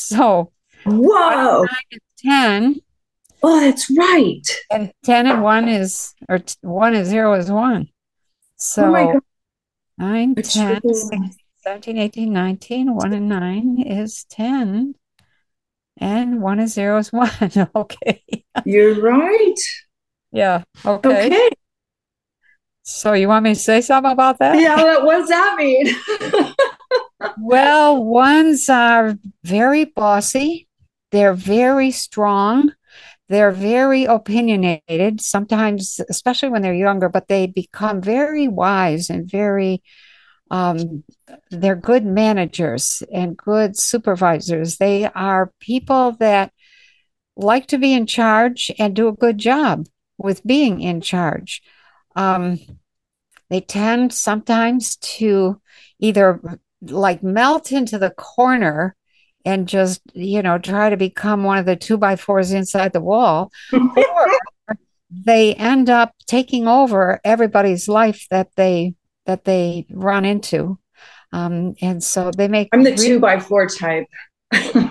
So whoa, nine and ten. Oh, that's right. And ten and one is, or t- one and zero is one. So oh my God. nine, it's ten, really sixteen, seventeen, eighteen, nineteen, one and nine is ten. And one and zero is one. Okay. You're right. Yeah. Okay. Okay. So you want me to say something about that? Yeah. What does that mean? Well, ones are very bossy. They're very strong. They're very opinionated sometimes, especially when they're younger, but they become very wise and very, um, they're good managers and good supervisors. They are people that like to be in charge and do a good job with being in charge. Um, they tend sometimes to either like melt into the corner and just, you know, try to become one of the two by fours inside the wall. Or they end up taking over everybody's life that they that they run into. Um, and so they make... I'm the really- two by four type. Okay.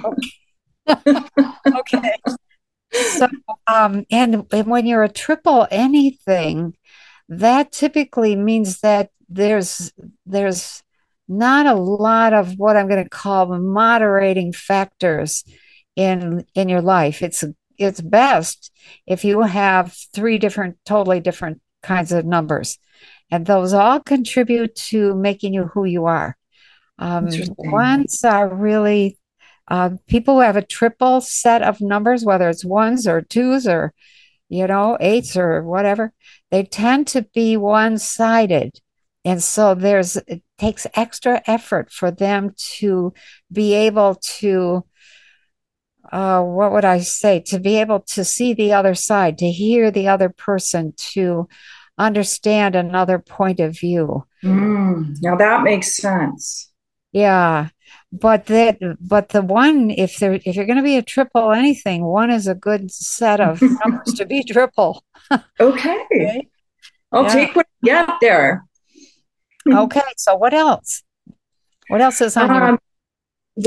So, um, and, and when you're a triple anything, that typically means that there's there's... not a lot of what I'm going to call moderating factors in in your life. It's it's best if you have three different, totally different kinds of numbers, and those all contribute to making you who you are. Um, ones are really uh, people who have a triple set of numbers, whether it's ones or twos or you know eights or whatever. They tend to be one-sided. And so there's it takes extra effort for them to be able to, uh, what would I say, to be able to see the other side, to hear the other person, to understand another point of view. Mm, now that makes sense. Yeah, but that but the one, if there if you're going to be a triple anything, one is a good set of numbers to be triple. Okay, okay? I'll yeah. take what you get there. Okay, so what else? What else is on um, your...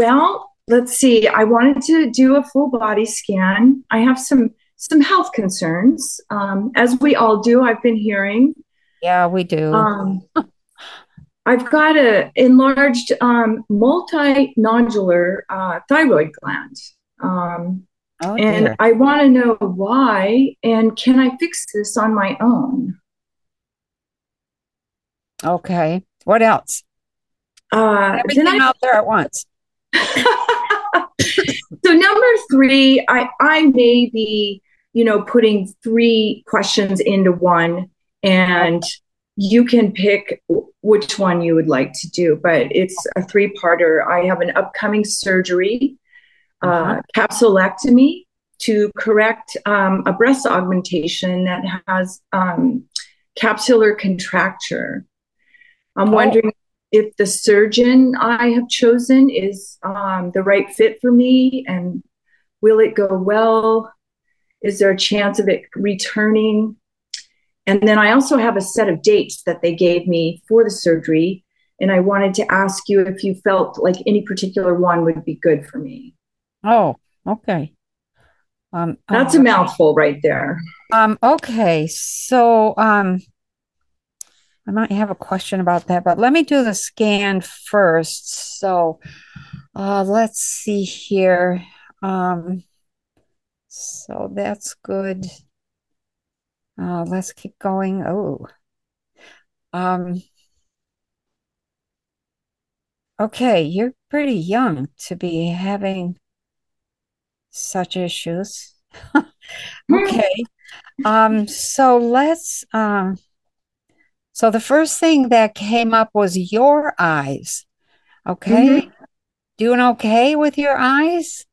Well, let's see. I wanted to do a full body scan. I have some some health concerns, um, as we all do, I've been hearing. Yeah, we do. Um, I've got an enlarged um, multinodular uh, thyroid gland. Um, oh, and dear. I want to know why, and can I fix this on my own? Okay. What else? Uh, Everything I, out there at once. So number three, I, I may be, you know, putting three questions into one, and you can pick which one you would like to do, but it's a three-parter. I have an upcoming surgery, uh, capsulectomy to correct um, a breast augmentation that has um, capsular contracture. I'm wondering oh. if the surgeon I have chosen is um, the right fit for me, and will it go well? Is there a chance of it returning? And then I also have a set of dates that they gave me for the surgery, and I wanted to ask you if you felt like any particular one would be good for me. Oh, okay. Um, That's um, a mouthful right there. Um, okay, so... Um... I might have a question about that, but let me do the scan first. So uh, let's see here. Um, so that's good. Uh, let's keep going. Oh. Um, okay, you're pretty young to be having such issues. Okay. Um, so let's... Um, So the first thing that came up was your eyes. Okay. Mm-hmm. Doing okay with your eyes?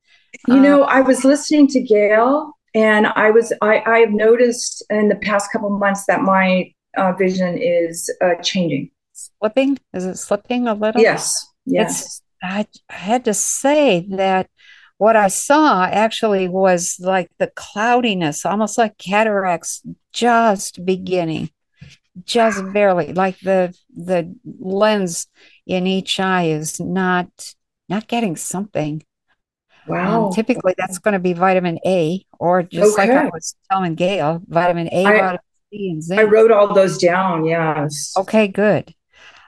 You um, know, I was listening to Gail, and I was, I, I've noticed in the past couple of months that my uh, vision is uh, changing. Slipping? Is it slipping a little? Yes. Yes. It's, I, I had to say that what I saw actually was like the cloudiness, almost like cataracts just beginning. Just barely, like the the lens in each eye is not not getting something. Wow. Um, typically that's going to be vitamin A, or just okay. like I was telling Gail, vitamin A, I, vitamin C, and zinc. I wrote all those down. Yes. Okay, good.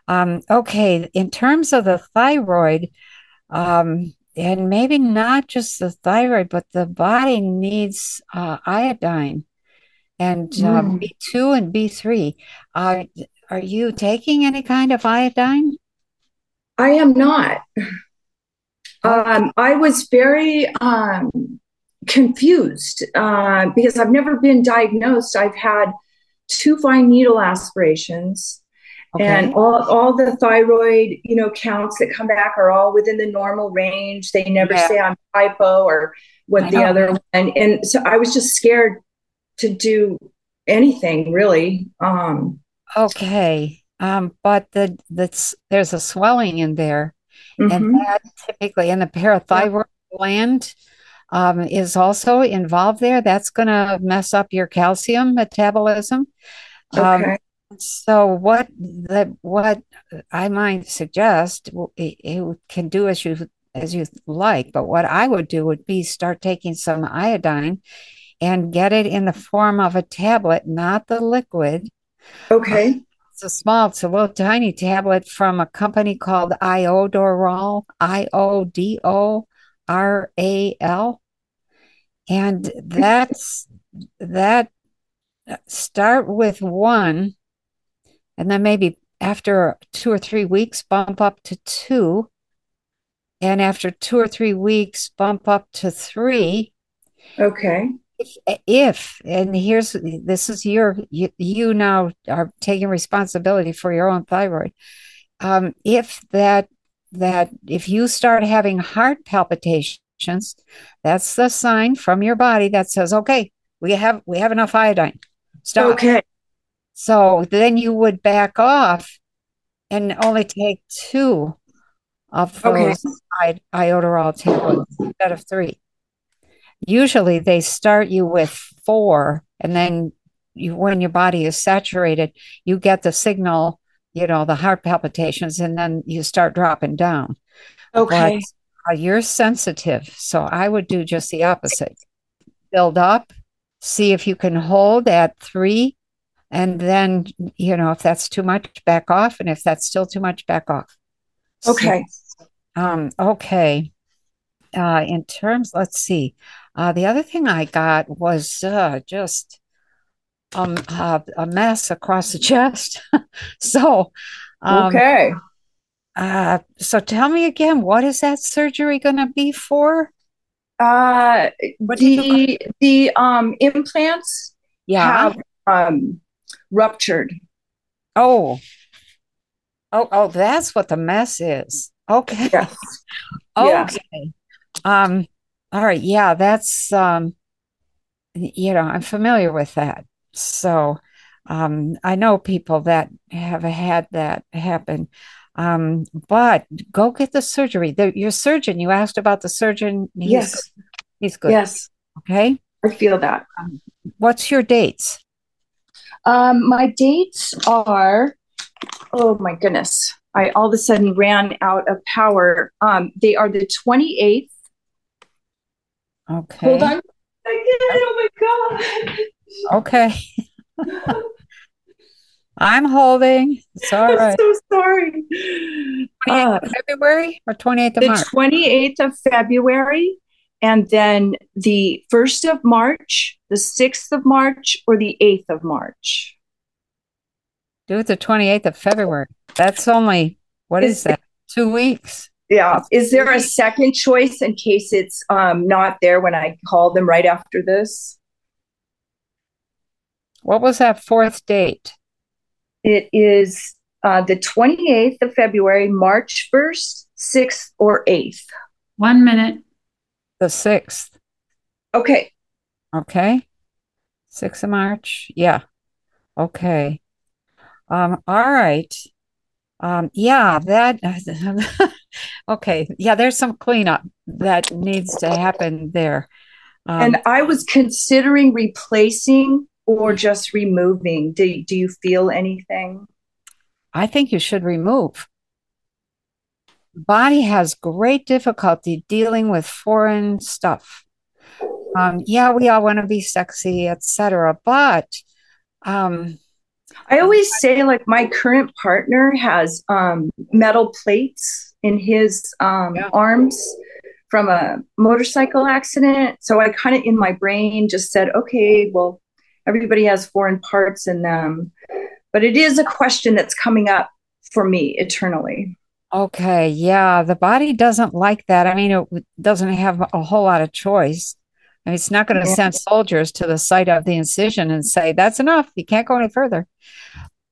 Um, okay. In terms of the thyroid, um, and maybe not just the thyroid, but the body needs uh, iodine and uh, mm. B two and B three. Uh, are you taking any kind of iodine? I am not. Um, I was very um, confused uh, because I've never been diagnosed. I've had two fine needle aspirations. Okay. And all, all the thyroid, you know, counts that come back are all within the normal range. They never yeah. say I'm hypo or what I the know. other one. And so I was just scared to do anything really. Um, okay. Um, but the, that's, there's a swelling in there. Mm-hmm. And that typically in the parathyroid yep. gland um, is also involved there. That's going to mess up your calcium metabolism. Okay. Um, So what that what I might suggest it, it can do as you as you like, but what I would do would be start taking some iodine and get it in the form of a tablet, not the liquid. Okay, uh, it's a small, it's a little tiny tablet from a company called Iodoral, I O D O R A L, and that's that. Start with one. And then maybe after two or three weeks, bump up to two. And after two or three weeks, bump up to three. Okay. If, if and here's, this is your, you, you now are taking responsibility for your own thyroid. Um, if that, that, if you start having heart palpitations, that's the sign from your body that says, okay, we have, we have enough iodine. Stop. Okay. So then you would back off and only take two of those okay. Iodoral tablets instead of three. Usually they start you with four, and then you, when your body is saturated, you get the signal, you know, the heart palpitations, and then you start dropping down. Okay. But, uh, you're sensitive, so I would do just the opposite. Build up, see if you can hold at three. And then, you know, if that's too much, back off. And if that's still too much, back off. Okay. So, um, okay. Uh, in terms, let's see. Uh, the other thing I got was uh, just um, uh, a mess across the chest. so. Um, okay. Uh, so tell me again, what is that surgery going to be for? Uh, what the the um, implants yeah. have um, ruptured. Oh. Oh, oh, that's what the mess is. Okay. Yes. Okay. Yes. Um, all right. Yeah, that's um you know, I'm familiar with that. So um I know people that have had that happen. Um, but go get the surgery. The, your surgeon, you asked about the surgeon. He's, yes. He's good. Yes. Okay. I feel that. Um, what's your dates? Um, my dates are, oh my goodness, I all of a sudden ran out of power. Um, they are the twenty-eighth. Okay. Hold on. I did it. Oh my God. Okay. I'm holding. It's all right. I'm so sorry. twenty-eighth uh, of February or twenty-eighth of the March? The twenty-eighth of February. And then the first of March, the sixth of March, or the eighth of March. Do it the twenty-eighth of February. That's only, what is, is that? Two weeks. Yeah. Is there a second choice in case it's um, not there when I call them right after this? What was that fourth date? It is uh, the twenty-eighth of February, March first, sixth, or eighth. One minute. The sixth. Okay. Okay. sixth of March. Yeah. Okay. Um, all right. Um, yeah, that. okay. Yeah, there's some cleanup that needs to happen there. Um, and I was considering replacing or just removing. Do, do you feel anything? I think you should remove. The body has great difficulty dealing with foreign stuff. Um, yeah, we all want to be sexy, et cetera. But um, I always say, like, my current partner has um, metal plates in his um, yeah. arms from a motorcycle accident. So I kind of in my brain just said, okay, well, everybody has foreign parts in them. But it is a question that's coming up for me eternally. Okay. Yeah. The body doesn't like that. I mean, it doesn't have a whole lot of choice. I mean, it's not going to yeah. send soldiers to the site of the incision and say, that's enough. You can't go any further.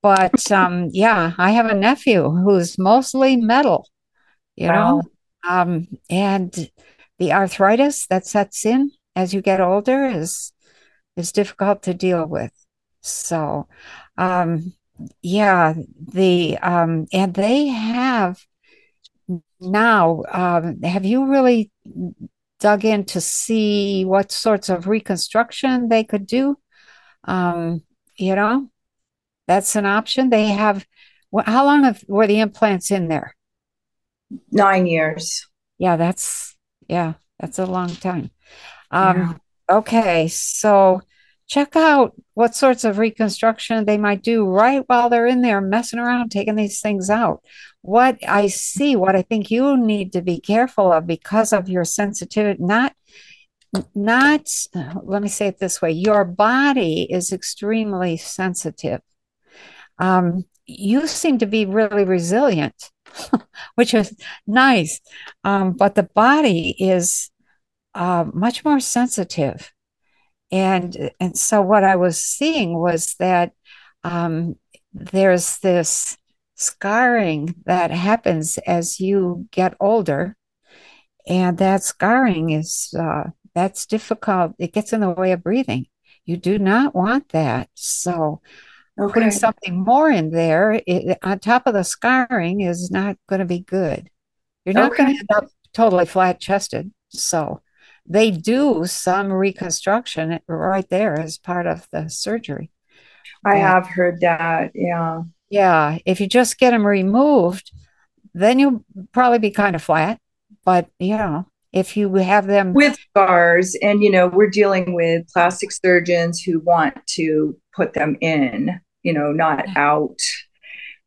But um, yeah, I have a nephew who's mostly metal, you wow. know, um, and the arthritis that sets in as you get older is, is difficult to deal with. So, um, yeah, the, um, and they have now, um, have you really dug in to see what sorts of reconstruction they could do? Um, you know, that's an option. They have, how long have, were the implants in there? Nine years. Yeah. That's, yeah, that's a long time. Um, yeah. Okay. So, check out what sorts of reconstruction they might do right while they're in there messing around, taking these things out. What I see, what I think you need to be careful of because of your sensitivity, not, not, let me say it this way. Your body is extremely sensitive. Um, you seem to be really resilient, which is nice. Um, but the body is uh, much more sensitive. And and so what I was seeing was that um, there's this scarring that happens as you get older, and that scarring is uh, that's difficult. It gets in the way of breathing. You do not want that. So okay. putting something more in there it, on top of the scarring is not going to be good. You're not okay. going to end up totally flat-chested. So. They do some reconstruction right there as part of the surgery. I but, have heard that, yeah. Yeah, if you just get them removed, then you'll probably be kind of flat. But, you know, if you have them... with scars, and, you know, we're dealing with plastic surgeons who want to put them in, you know, not out.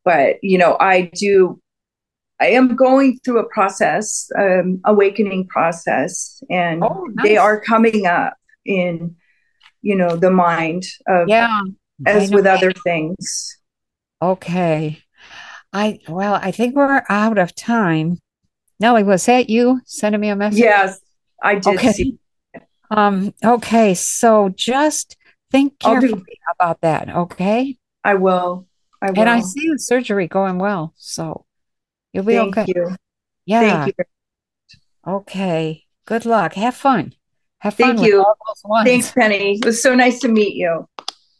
But, you know, I do... I am going through a process, um, awakening process, and oh, nice. They are coming up in, you know, the mind of, yeah, as with other things. Okay. I, well, I think we're out of time. Nellie, was that you sending me a message? Yes, I did okay. see it. Um, okay. So just think carefully about that. Okay. I will. I will. And I see the surgery going well. So. You'll be Thank okay. you. Yeah. Thank you. Okay. Good luck. Have fun. Have fun. Thank with you. All those ones. Thanks, Penny. It was so nice to meet you.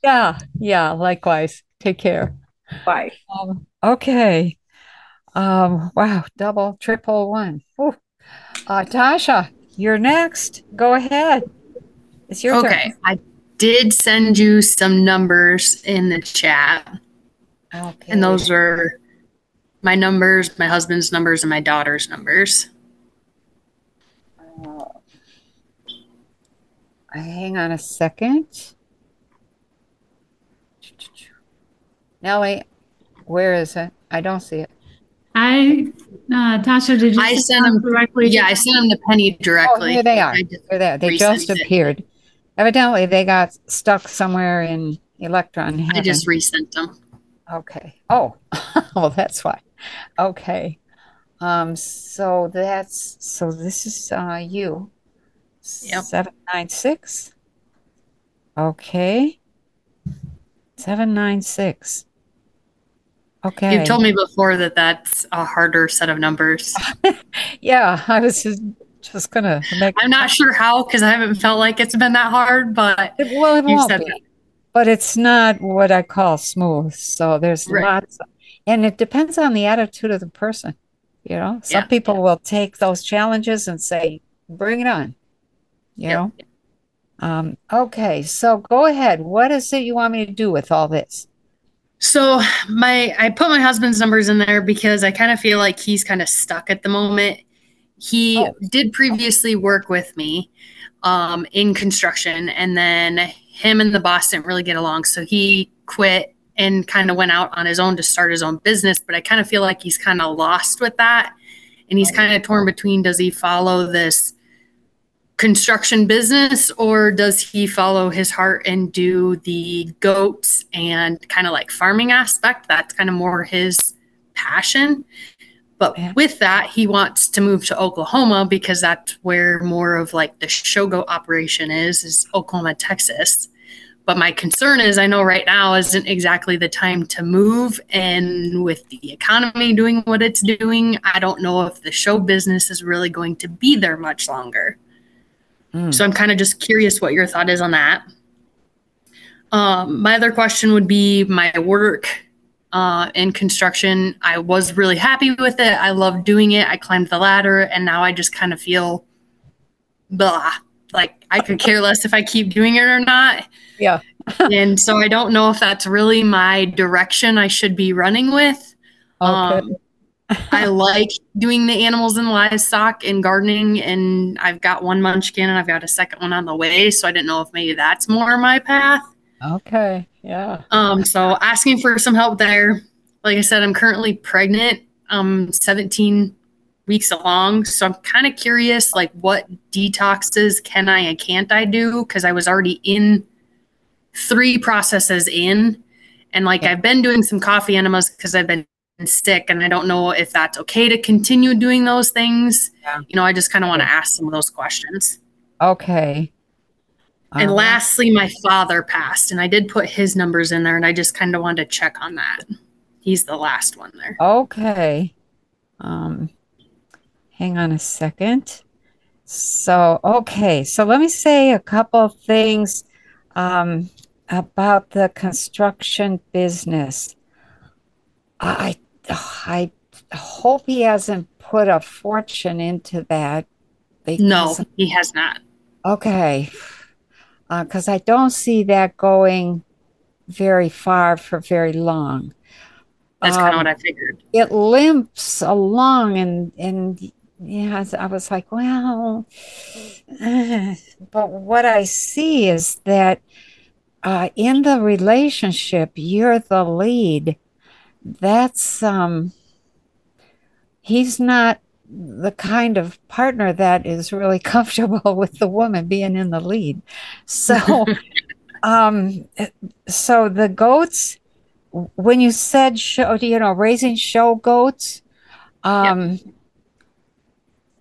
Yeah. Yeah. Likewise. Take care. Bye. Um, okay. Um, wow. Double, triple one. Ooh. Uh, Tasha, you're next. Go ahead. It's your okay. turn. Okay. I did send you some numbers in the chat. Okay. And those are my numbers, my husband's numbers, and my daughter's numbers. Uh, hang on a second. Nellie, where is it? I don't see it. I, uh, Tasha, did you I send them directly? Yeah, I sent them to Penny directly. Oh, here they are. They're there. They just appeared. It. Evidently, they got stuck somewhere in Electron Heaven. I just resent them. Okay. Oh, well, that's why. Okay. Um, so that's, so this is uh, you. Yep. seven nine six. Okay. seven nine six. Okay. You've told me before that that's a harder set of numbers. Yeah, I was just, just going to make I'm not sure how, because I haven't felt like it's been that hard, but well, it you said be. That. But it's not what I call smooth. So there's right. lots. Of, and it depends on the attitude of the person. You know, some yeah, people yeah. will take those challenges and say, bring it on. You yeah. know? Um, okay. So go ahead. What is it you want me to do with all this? So my, I put my husband's numbers in there because I kind of feel like he's kind of stuck at the moment. He oh. did previously work with me um, in construction, and then him and the boss didn't really get along. So he quit and kind of went out on his own to start his own business. But I kind of feel like he's kind of lost with that. And he's kind of torn between, does he follow this construction business or does he follow his heart and do the goats and kind of like farming aspect? That's kind of more his passion. But with that, he wants to move to Oklahoma because that's where more of like the show goat operation is, is Oklahoma, Texas. But my concern is I know right now isn't exactly the time to move. And with the economy doing what it's doing, I don't know if the show business is really going to be there much longer. Mm. So I'm kind of just curious what your thought is on that. Um, my other question would be my work uh, in construction. I was really happy with it. I loved doing it. I climbed the ladder, and now I just kind of feel blah. Like I could care less if I keep doing it or not. Yeah. And so I don't know if that's really my direction I should be running with. Okay. Um, I like doing the animals and livestock and gardening, and I've got one munchkin and I've got a second one on the way. So I didn't know if maybe that's more my path. Okay. Yeah. Um, so asking for some help there. Like I said, I'm currently pregnant. Um, seventeen weeks along. So I'm kind of curious, like what detoxes can I and can't I do? Cause I was already in three processes in, and like, yeah. I've been doing some coffee enemas cause I've been sick, and I don't know if that's okay to continue doing those things. Yeah. You know, I just kind of want to ask some of those questions. Okay. Um, and lastly, my father passed, and I did put his numbers in there, and I just kind of wanted to check on that. He's the last one there. Okay. Um, Hang on a second. So, okay. So let me say a couple of things um, about the construction business. I, I hope he hasn't put a fortune into that. No, he has not. Okay. Because uh, I don't see that going very far for very long. That's um, kind of what I figured. It limps along, and and. Yeah, I was like, well, uh, but what I see is that uh, in the relationship, you're the lead. That's, um, he's not the kind of partner that is really comfortable with the woman being in the lead. So, um, so the goats, when you said, show, you know, raising show goats, um, yep.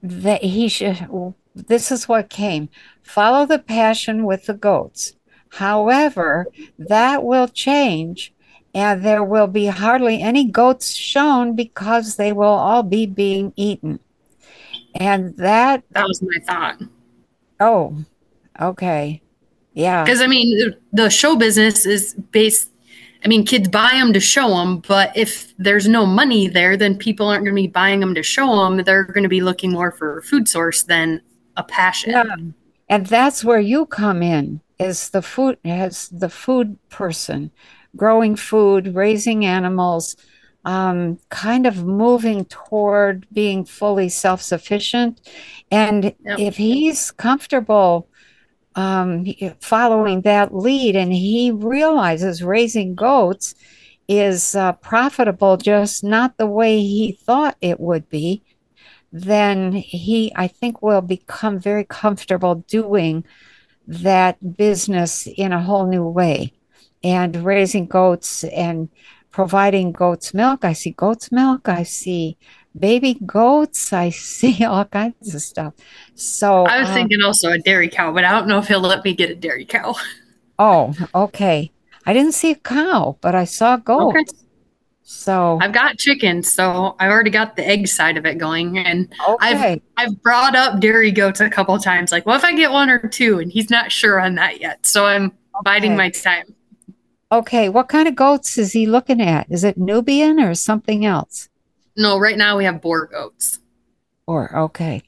That he should, this is what came. Follow the passion with the goats. However, that will change, and there will be hardly any goats shown because they will all be being eaten. And that that was my thought. Oh, okay. Yeah. Because I mean, the show business is based, I mean, kids buy them to show them, but if there's no money there, then people aren't going to be buying them to show them. They're going to be looking more for a food source than a passion. Yeah. And that's where you come in, is the food, as the food person, growing food, raising animals, um, kind of moving toward being fully self-sufficient. And yep. if he's comfortable Um, following that lead, and he realizes raising goats is uh, profitable, just not the way he thought it would be, then he, I think, will become very comfortable doing that business in a whole new way. And raising goats and providing goat's milk. I see goat's milk. I see baby goats. I see all kinds of stuff. So I was um, thinking also a dairy cow, but I don't know if he'll let me get a dairy cow. Oh, okay. I didn't see a cow, but I saw goats. Okay. So I've got chickens, so I already got the egg side of it going. And okay. I've I've brought up dairy goats a couple of times. Like, well, if I get one or two, and he's not sure on that yet. So I'm okay. biding my time. Okay. What kind of goats is he looking at? Is it Nubian or something else? No, right now we have boar goats. Or okay.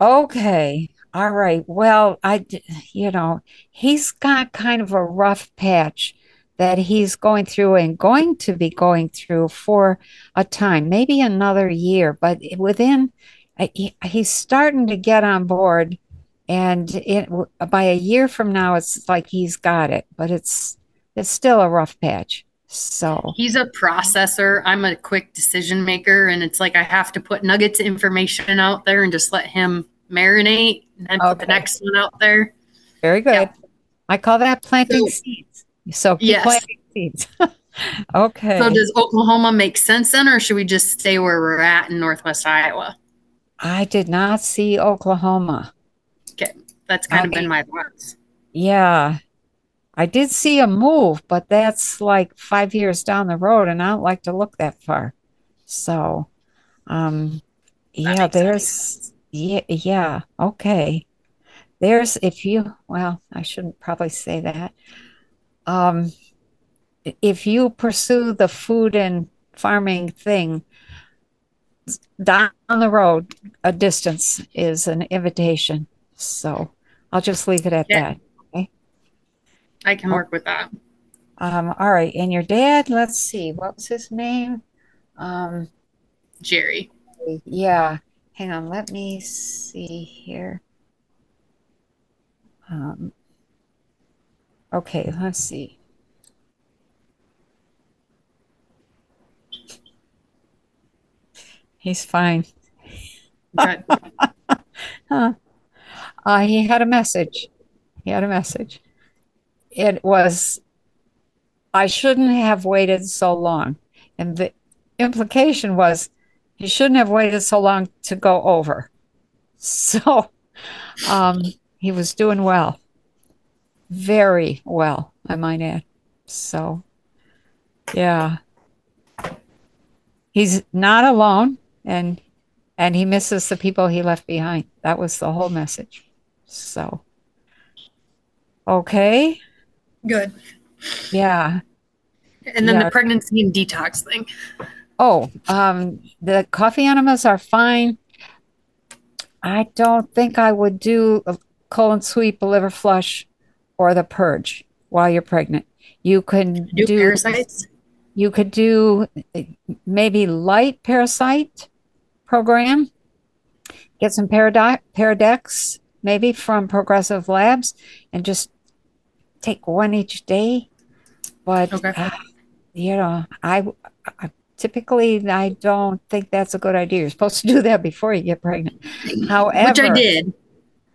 Okay. All right. Well, I, you know, he's got kind of a rough patch that he's going through and going to be going through for a time, maybe another year, but within, he's starting to get on board, and it, by a year from now, it's like he's got it, but it's it's still a rough patch. So he's a processor. I'm a quick decision maker, and it's like I have to put nuggets of information out there and just let him marinate, and then okay. put the next one out there. Very good. Yeah. I call that planting so, seeds. So keep yes. planting seeds. Okay. So does Oklahoma make sense then, or should we just stay where we're at in Northwest Iowa? I did not see Oklahoma. Okay, that's kind I of mean, been my thoughts. Yeah. I did see a move, but that's like five years down the road, and I don't like to look that far. So, um, yeah, there's, yeah, yeah, okay. There's, if you, well, I shouldn't probably say that. Um, if you pursue the food and farming thing, down the road, a distance is an invitation. So I'll just leave it at yeah. that. I can work with that. Um, all right. And your dad, let's see, what was his name? Um, Jerry. Yeah. Hang on. Let me see here. Um, okay. Let's see. He's fine. Right. huh. uh, he had a message. He had a message. It was, I shouldn't have waited so long. And the implication was, you shouldn't have waited so long to go over. So um, he was doing well. Very well, I might add. So, yeah. He's not alone, and and he misses the people he left behind. That was the whole message. So, okay. Good. Yeah. And then yeah. the pregnancy and detox thing. Oh, um, the coffee enemas are fine. I don't think I would do a colon sweep, a liver flush, or the purge while you're pregnant. You can do, do parasites. You could do maybe light parasite program. Get some Paradex, Paradex maybe from Progressive Labs, and just take one each day, but okay. uh, you know, I, I typically I don't think that's a good idea. You're supposed to do that before you get pregnant. However, which I did.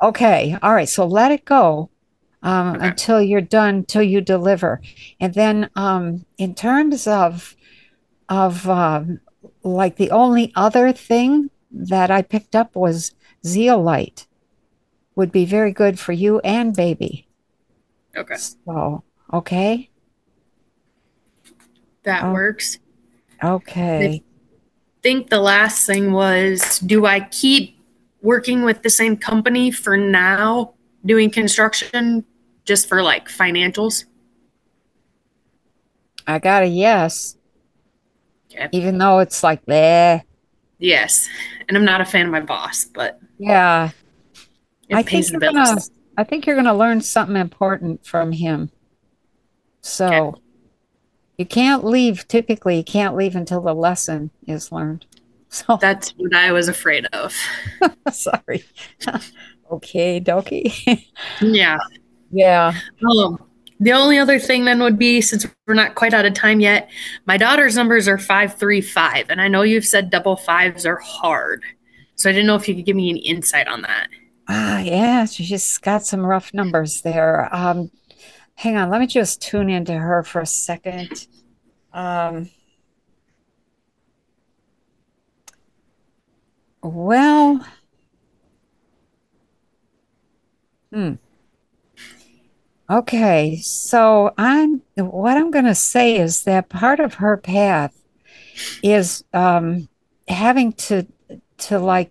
Okay, all right. So let it go um, okay. until you're done, till you deliver, and then um, in terms of of um, like the only other thing that I picked up was zeolite would be very good for you and baby. Okay. So, okay. That oh. works. Okay. I think the last thing was, do I keep working with the same company for now, doing construction just for like financials? I got a yes. Okay. Even though it's like, bleh. Yes. And I'm not a fan of my boss, but. Yeah. It I pays the bills. I think you're going to learn something important from him. So okay. you can't leave. Typically, you can't leave until the lesson is learned. So that's what I was afraid of. Sorry. Okay, dokie. Yeah. Yeah. Um, the only other thing then would be, since we're not quite out of time yet, my daughter's numbers are five three five. And I know you've said double fives are hard. So I didn't know if you could give me an insight on that. Ah, yeah, she's got some rough numbers there. Um, hang on, let me just tune into her for a second. Um, well, hmm. Okay, so I'm. What I'm going to say is that part of her path is um, having to to like.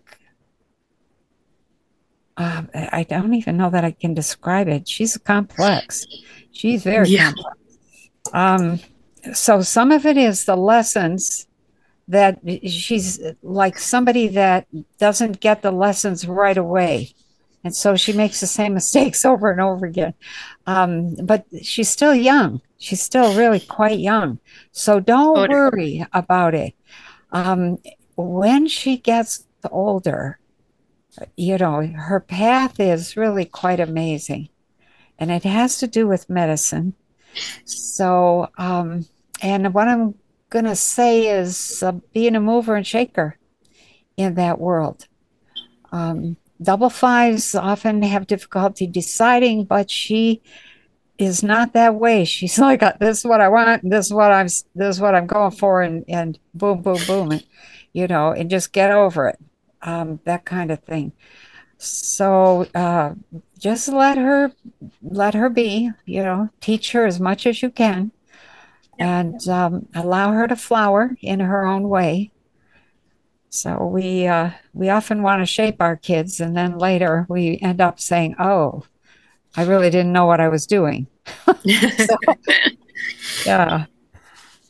Uh, I don't even know that I can describe it. She's complex. She's very yeah. complex. Um, so some of it is the lessons that she's like somebody that doesn't get the lessons right away. And so she makes the same mistakes over and over again. Um, but she's still young. She's still really quite young. So don't older. worry about it. Um, when she gets older, you know, her path is really quite amazing. And it has to do with medicine. So, um, and what I'm going to say is uh, being a mover and shaker in that world. Um, double fives often have difficulty deciding, but she is not that way. She's like, this is what I want, this is what I'm, this is what I'm going for, and, and boom, boom, boom, and, you know, and just get over it, um, that kind of thing. So uh, just let her, let her be, you know, teach her as much as you can, and um, allow her to flower in her own way. So we uh, we often want to shape our kids, and then later we end up saying, "Oh, I really didn't know what I was doing." So, yeah,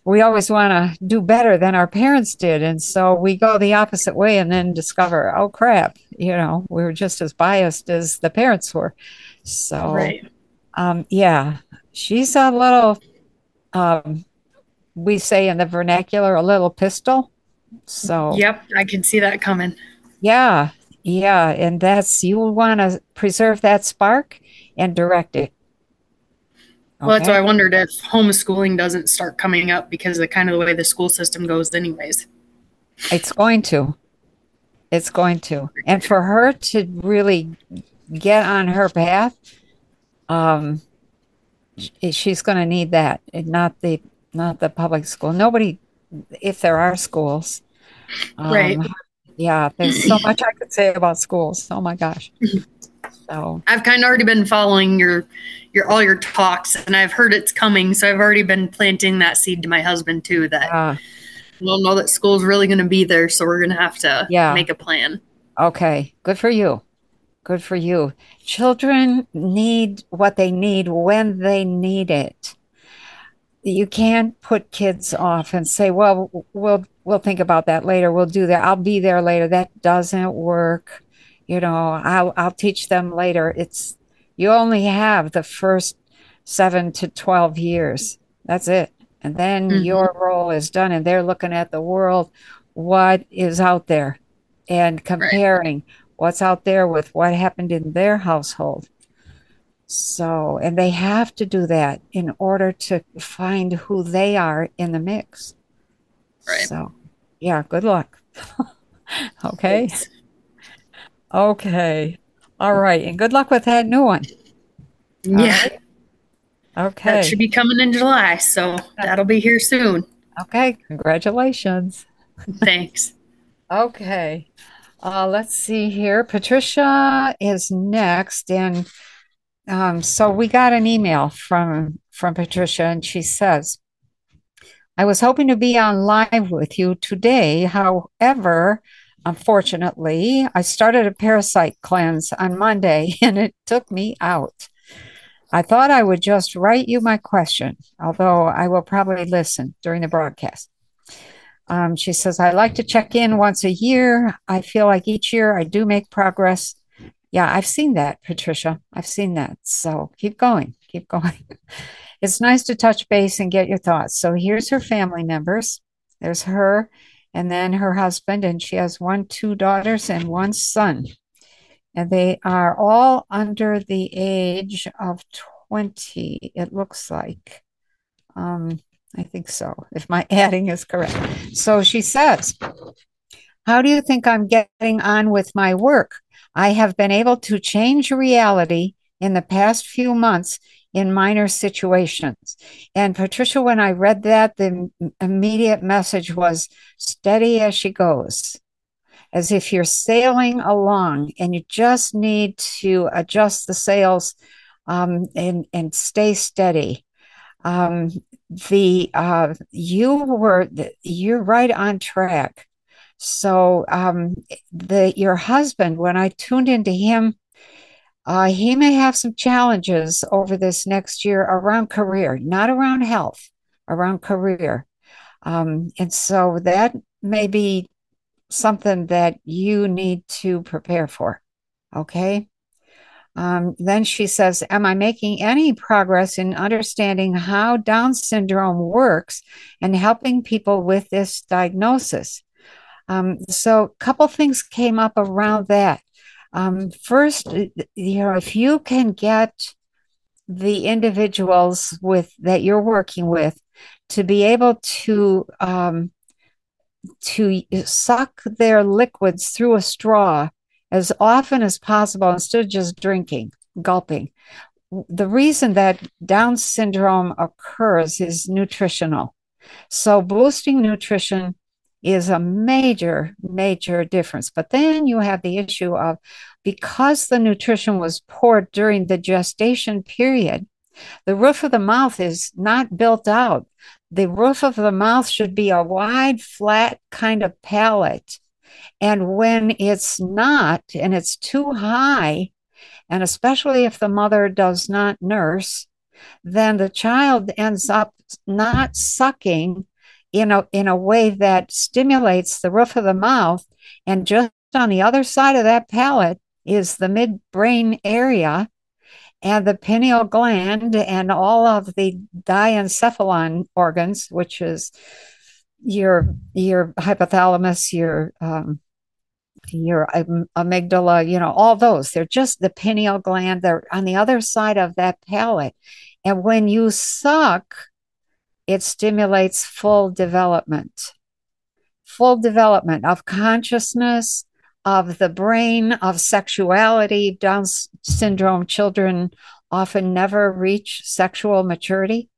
we always want to do better than our parents did, and so we go the opposite way, and then discover, "Oh crap!" You know, we were just as biased as the parents were. So, right. um, yeah, she's a little. Um, we say in the vernacular, a little pistol. So yep, I can see that coming. Yeah, yeah, and that's, you will want to preserve that spark and direct it. Okay. Well, that's why I wondered if homeschooling doesn't start coming up because of the kind of the way the school system goes, anyways. It's going to. It's going to, and for her to really get on her path, um, she's going to need that, and not the not the public school. Nobody. If there are schools, um, right? Yeah, there's so much I could say about schools. Oh my gosh! So I've kind of already been following your, your all your talks, and I've heard it's coming. So I've already been planting that seed to my husband too. That uh, we don't know that school's really going to be there, so we're going to have to yeah. make a plan. Okay, good for you. Good for you. Children need what they need when they need it. You can't put kids off and say, well, we'll we'll think about that later. We'll do that. I'll be there later. That doesn't work. You know, I'll, I'll teach them later. It's, you only have the first seven to twelve years. That's it. And then mm-hmm. your role is done, and they're looking at the world, what is out there, and comparing right. what's out there with what happened in their household. So, and they have to do that in order to find who they are in the mix. Right. So, yeah, good luck. Okay. Thanks. Okay. All right. And good luck with that new one. Yeah. Right. Okay. That should be coming in July, so that'll be here soon. Okay. Congratulations. Thanks. Okay. Uh, let's see here. Patricia is next, and Um, so we got an email from, from Patricia, and she says, I was hoping to be on live with you today. However, unfortunately, I started a parasite cleanse on Monday, and it took me out. I thought I would just write you my question, although I will probably listen during the broadcast. Um, she says, I like to check in once a year. I feel like each year I do make progress. Yeah, I've seen that, Patricia. I've seen that. So keep going. Keep going. It's nice to touch base and get your thoughts. So here's her family members. There's her, and then her husband, and she has one, two daughters and one son. And they are all under the age of twenty, it looks like. Um, I think so, if my adding is correct. So she says, how do you think I'm getting on with my work? I have been able to change reality in the past few months in minor situations. And Patricia, when I read that, the immediate message was steady as she goes, as if you're sailing along and you just need to adjust the sails um, and, and stay steady. Um, the uh, you were you're right on track. So um, the, your husband, when I tuned into him, uh, he may have some challenges over this next year around career, not around health, around career. Um, and so that may be something that you need to prepare for. Okay. Um, then she says, am I making any progress in understanding how Down syndrome works and helping people with this diagnosis? Um, so a couple things came up around that. Um, first, you know, if you can get the individuals with that you're working with to be able to um, to suck their liquids through a straw as often as possible instead of just drinking, gulping. The reason that Down syndrome occurs is nutritional. So boosting nutrition is a major, major difference. But then you have the issue of, because the nutrition was poured during the gestation period, the roof of the mouth is not built out. The roof of the mouth should be a wide, flat kind of palate. And when it's not, and it's too high, and especially if the mother does not nurse, then the child ends up not sucking in a, in a way that stimulates the roof of the mouth. And just on the other side of that palate is the midbrain area and the pineal gland and all of the diencephalon organs, which is your your hypothalamus, your um, your amygdala, you know, all those. They're just the pineal gland. They're on the other side of that palate. And when you suck, it stimulates full development, full development of consciousness, of the brain, of sexuality. Down syndrome children often never reach sexual maturity.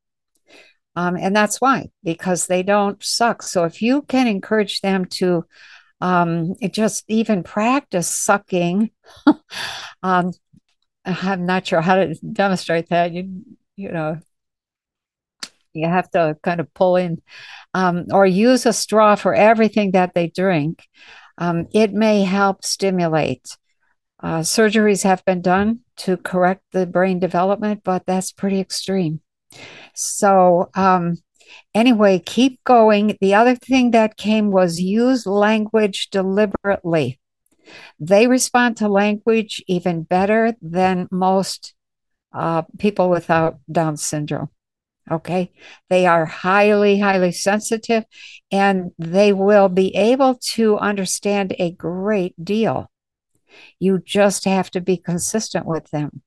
Um, and that's why, because they don't suck. So if you can encourage them to um, just even practice sucking, um, I'm not sure how to demonstrate that. You, you know, you have to kind of pull in um, or use a straw for everything that they drink. Um, it may help stimulate. Uh, surgeries have been done to correct the brain development, but that's pretty extreme. So um, anyway, keep going. The other thing that came was use language deliberately. They respond to language even better than most uh, people without Down syndrome. Okay, they are highly, highly sensitive, and they will be able to understand a great deal. You just have to be consistent with them.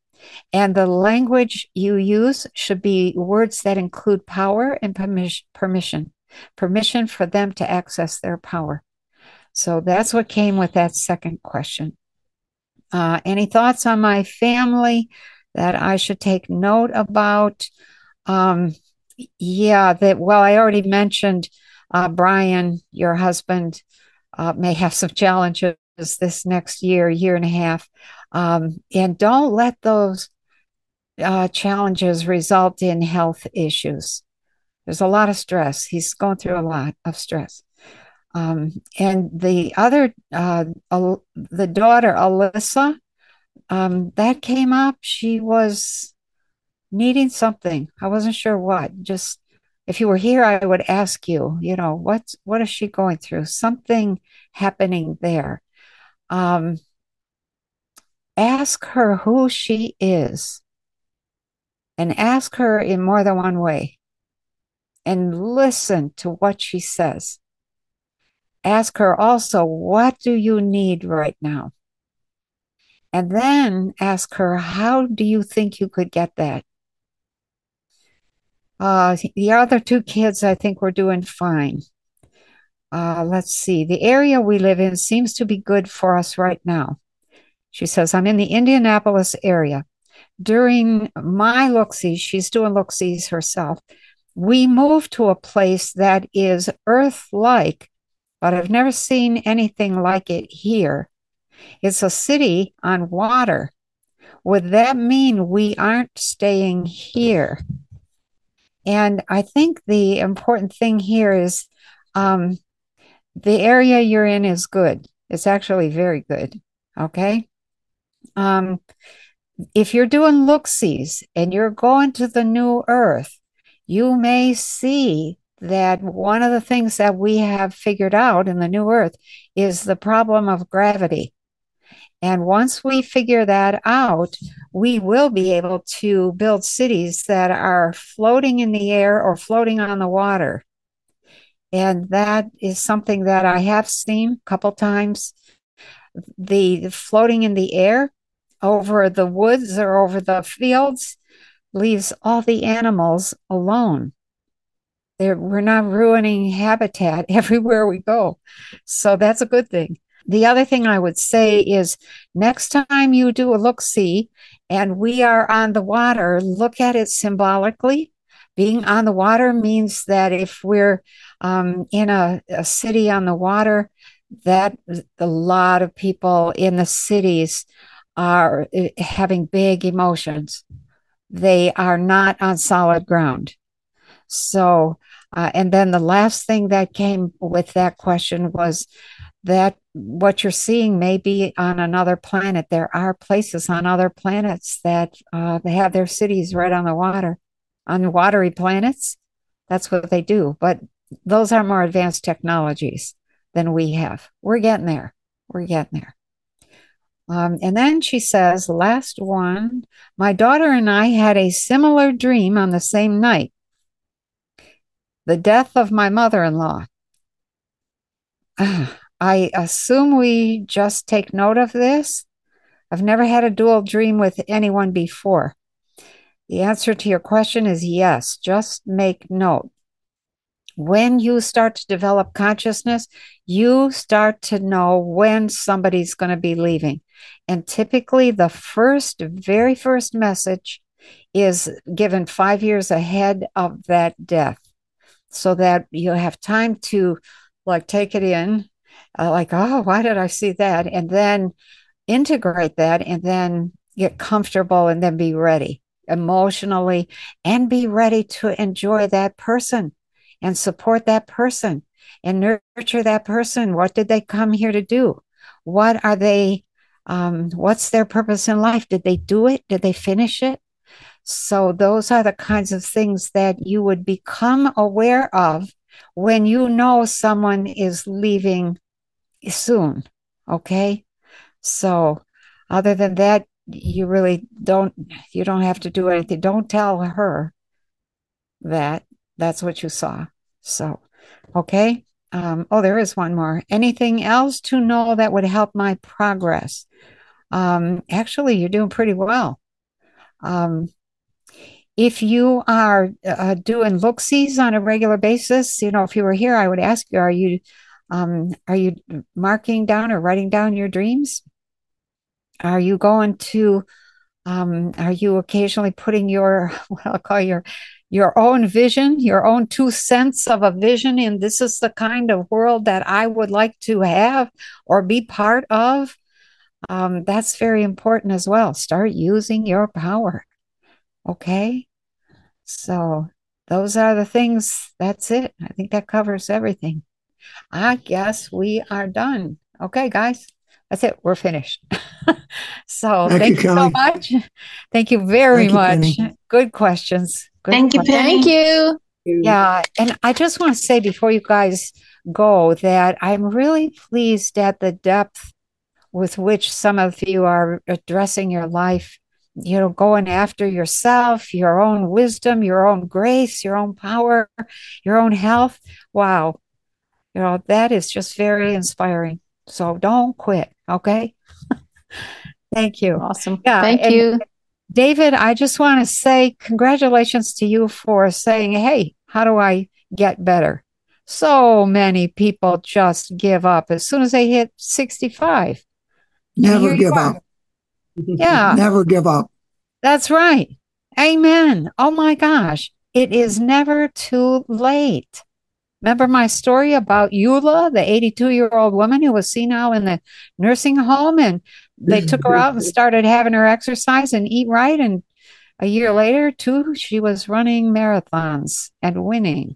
And the language you use should be words that include power and permis- permission, permission for them to access their power. So that's what came with that second question. Uh, any thoughts on my family that I should take note about? Um, yeah, that, well, I already mentioned uh, Brian, your husband, uh, may have some challenges this next year, year and a half. Um, and don't let those uh, challenges result in health issues. There's a lot of stress. He's going through a lot of stress. Um, and the other, uh, Al- the daughter, Alyssa, um, that came up. She was needing something. I wasn't sure what. Just if you were here, I would ask you, you know, what's, what is she going through? Something happening there. Um, ask her who she is, and ask her in more than one way, and listen to what she says. Ask her also, what do you need right now? And then ask her, how do you think you could get that? Uh, the other two kids, I think, were doing fine. Uh, let's see. The area we live in seems to be good for us right now. She says, I'm in the Indianapolis area. During my look-sees, she's doing look-sees herself, we moved to a place that is Earth-like, but I've never seen anything like it here. It's a city on water. Would that mean we aren't staying here? And I think the important thing here is um, the area you're in is good. It's actually very good. Okay. Um, if you're doing look-sees and you're going to the new earth, you may see that one of the things that we have figured out in the new earth is the problem of gravity. And once we figure that out, we will be able to build cities that are floating in the air or floating on the water. And that is something that I have seen a couple times. The floating in the air over the woods or over the fields leaves all the animals alone. They're, we're not ruining habitat everywhere we go. So that's a good thing. The other thing I would say is next time you do a look-see and we are on the water, look at it symbolically. Being on the water means that if we're um, in a, a city on the water, that a lot of people in the cities are having big emotions. They are not on solid ground. So, uh, and then the last thing that came with that question was that what you're seeing may be on another planet. There are places on other planets that uh, they have their cities right on the water, on watery planets. That's what they do. But those are more advanced technologies than we have. We're getting there. We're getting there. Um, and then she says, last one, my daughter and I had a similar dream on the same night. The death of my mother-in-law. I assume we just take note of this. I've never had a dual dream with anyone before. The answer to your question is yes, just make note. When you start to develop consciousness, you start to know when somebody's going to be leaving. And typically the first, very first message is given five years ahead of that death so that you have time to like take it in, uh, like, oh, why did I see that? And then integrate that and then get comfortable and then be ready emotionally and be ready to enjoy that person. And support that person and nurture that person. What did they come here to do? What are they, um, what's their purpose in life? Did they do it? Did they finish it? So those are the kinds of things that you would become aware of when you know someone is leaving soon, okay? So other than that, you really don't, you don't have to do anything. Don't tell her that. That's what you saw. So, okay. Um, oh, there is one more. Anything else to know that would help my progress? Um, actually, you're doing pretty well. Um, if you are uh, doing look-sees on a regular basis, you know, if you were here, I would ask you, are you, um, are you marking down or writing down your dreams? Are you going to, um, are you occasionally putting your, what I'll call your, your own vision, your own two cents of a vision, and this is the kind of world that I would like to have or be part of. Um, that's very important as well. Start using your power. Okay? So those are the things. That's it. I think that covers everything. I guess we are done. Okay, guys. That's it. We're finished. So thank, thank you, you so much. Thank you very thank you, much. Penny. Good questions. Good thank questions. you, Penny. Thank you. Yeah. And I just want to say before you guys go that I'm really pleased at the depth with which some of you are addressing your life, you know, going after yourself, your own wisdom, your own grace, your own power, your own health. Wow. You know, that is just very inspiring. So don't quit. Okay. Thank you. Awesome. Yeah, Thank you. David, I just want to say congratulations to you for saying, hey, how do I get better? So many people just give up as soon as they hit sixty-five. Never give up. Yeah. Never give up. That's right. Amen. Oh my gosh. It is never too late. Remember my story about Eula, the eighty-two-year-old woman who was senile in the nursing home, and they took her out and started having her exercise and eat right, and a year later, too, she was running marathons and winning.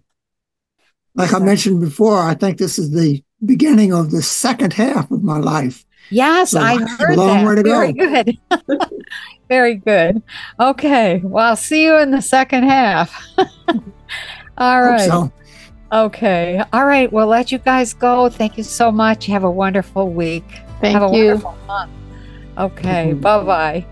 Like I mentioned before, I think this is the beginning of the second half of my life. Yes, so I heard a long that. Way to Very go. good. Very good. Okay, well, I'll see you in the second half. All right. Hope so. Okay. All right. We'll let you guys go. Thank you so much. Have a wonderful week. Thank you. Have a wonderful month. Okay, bye-bye.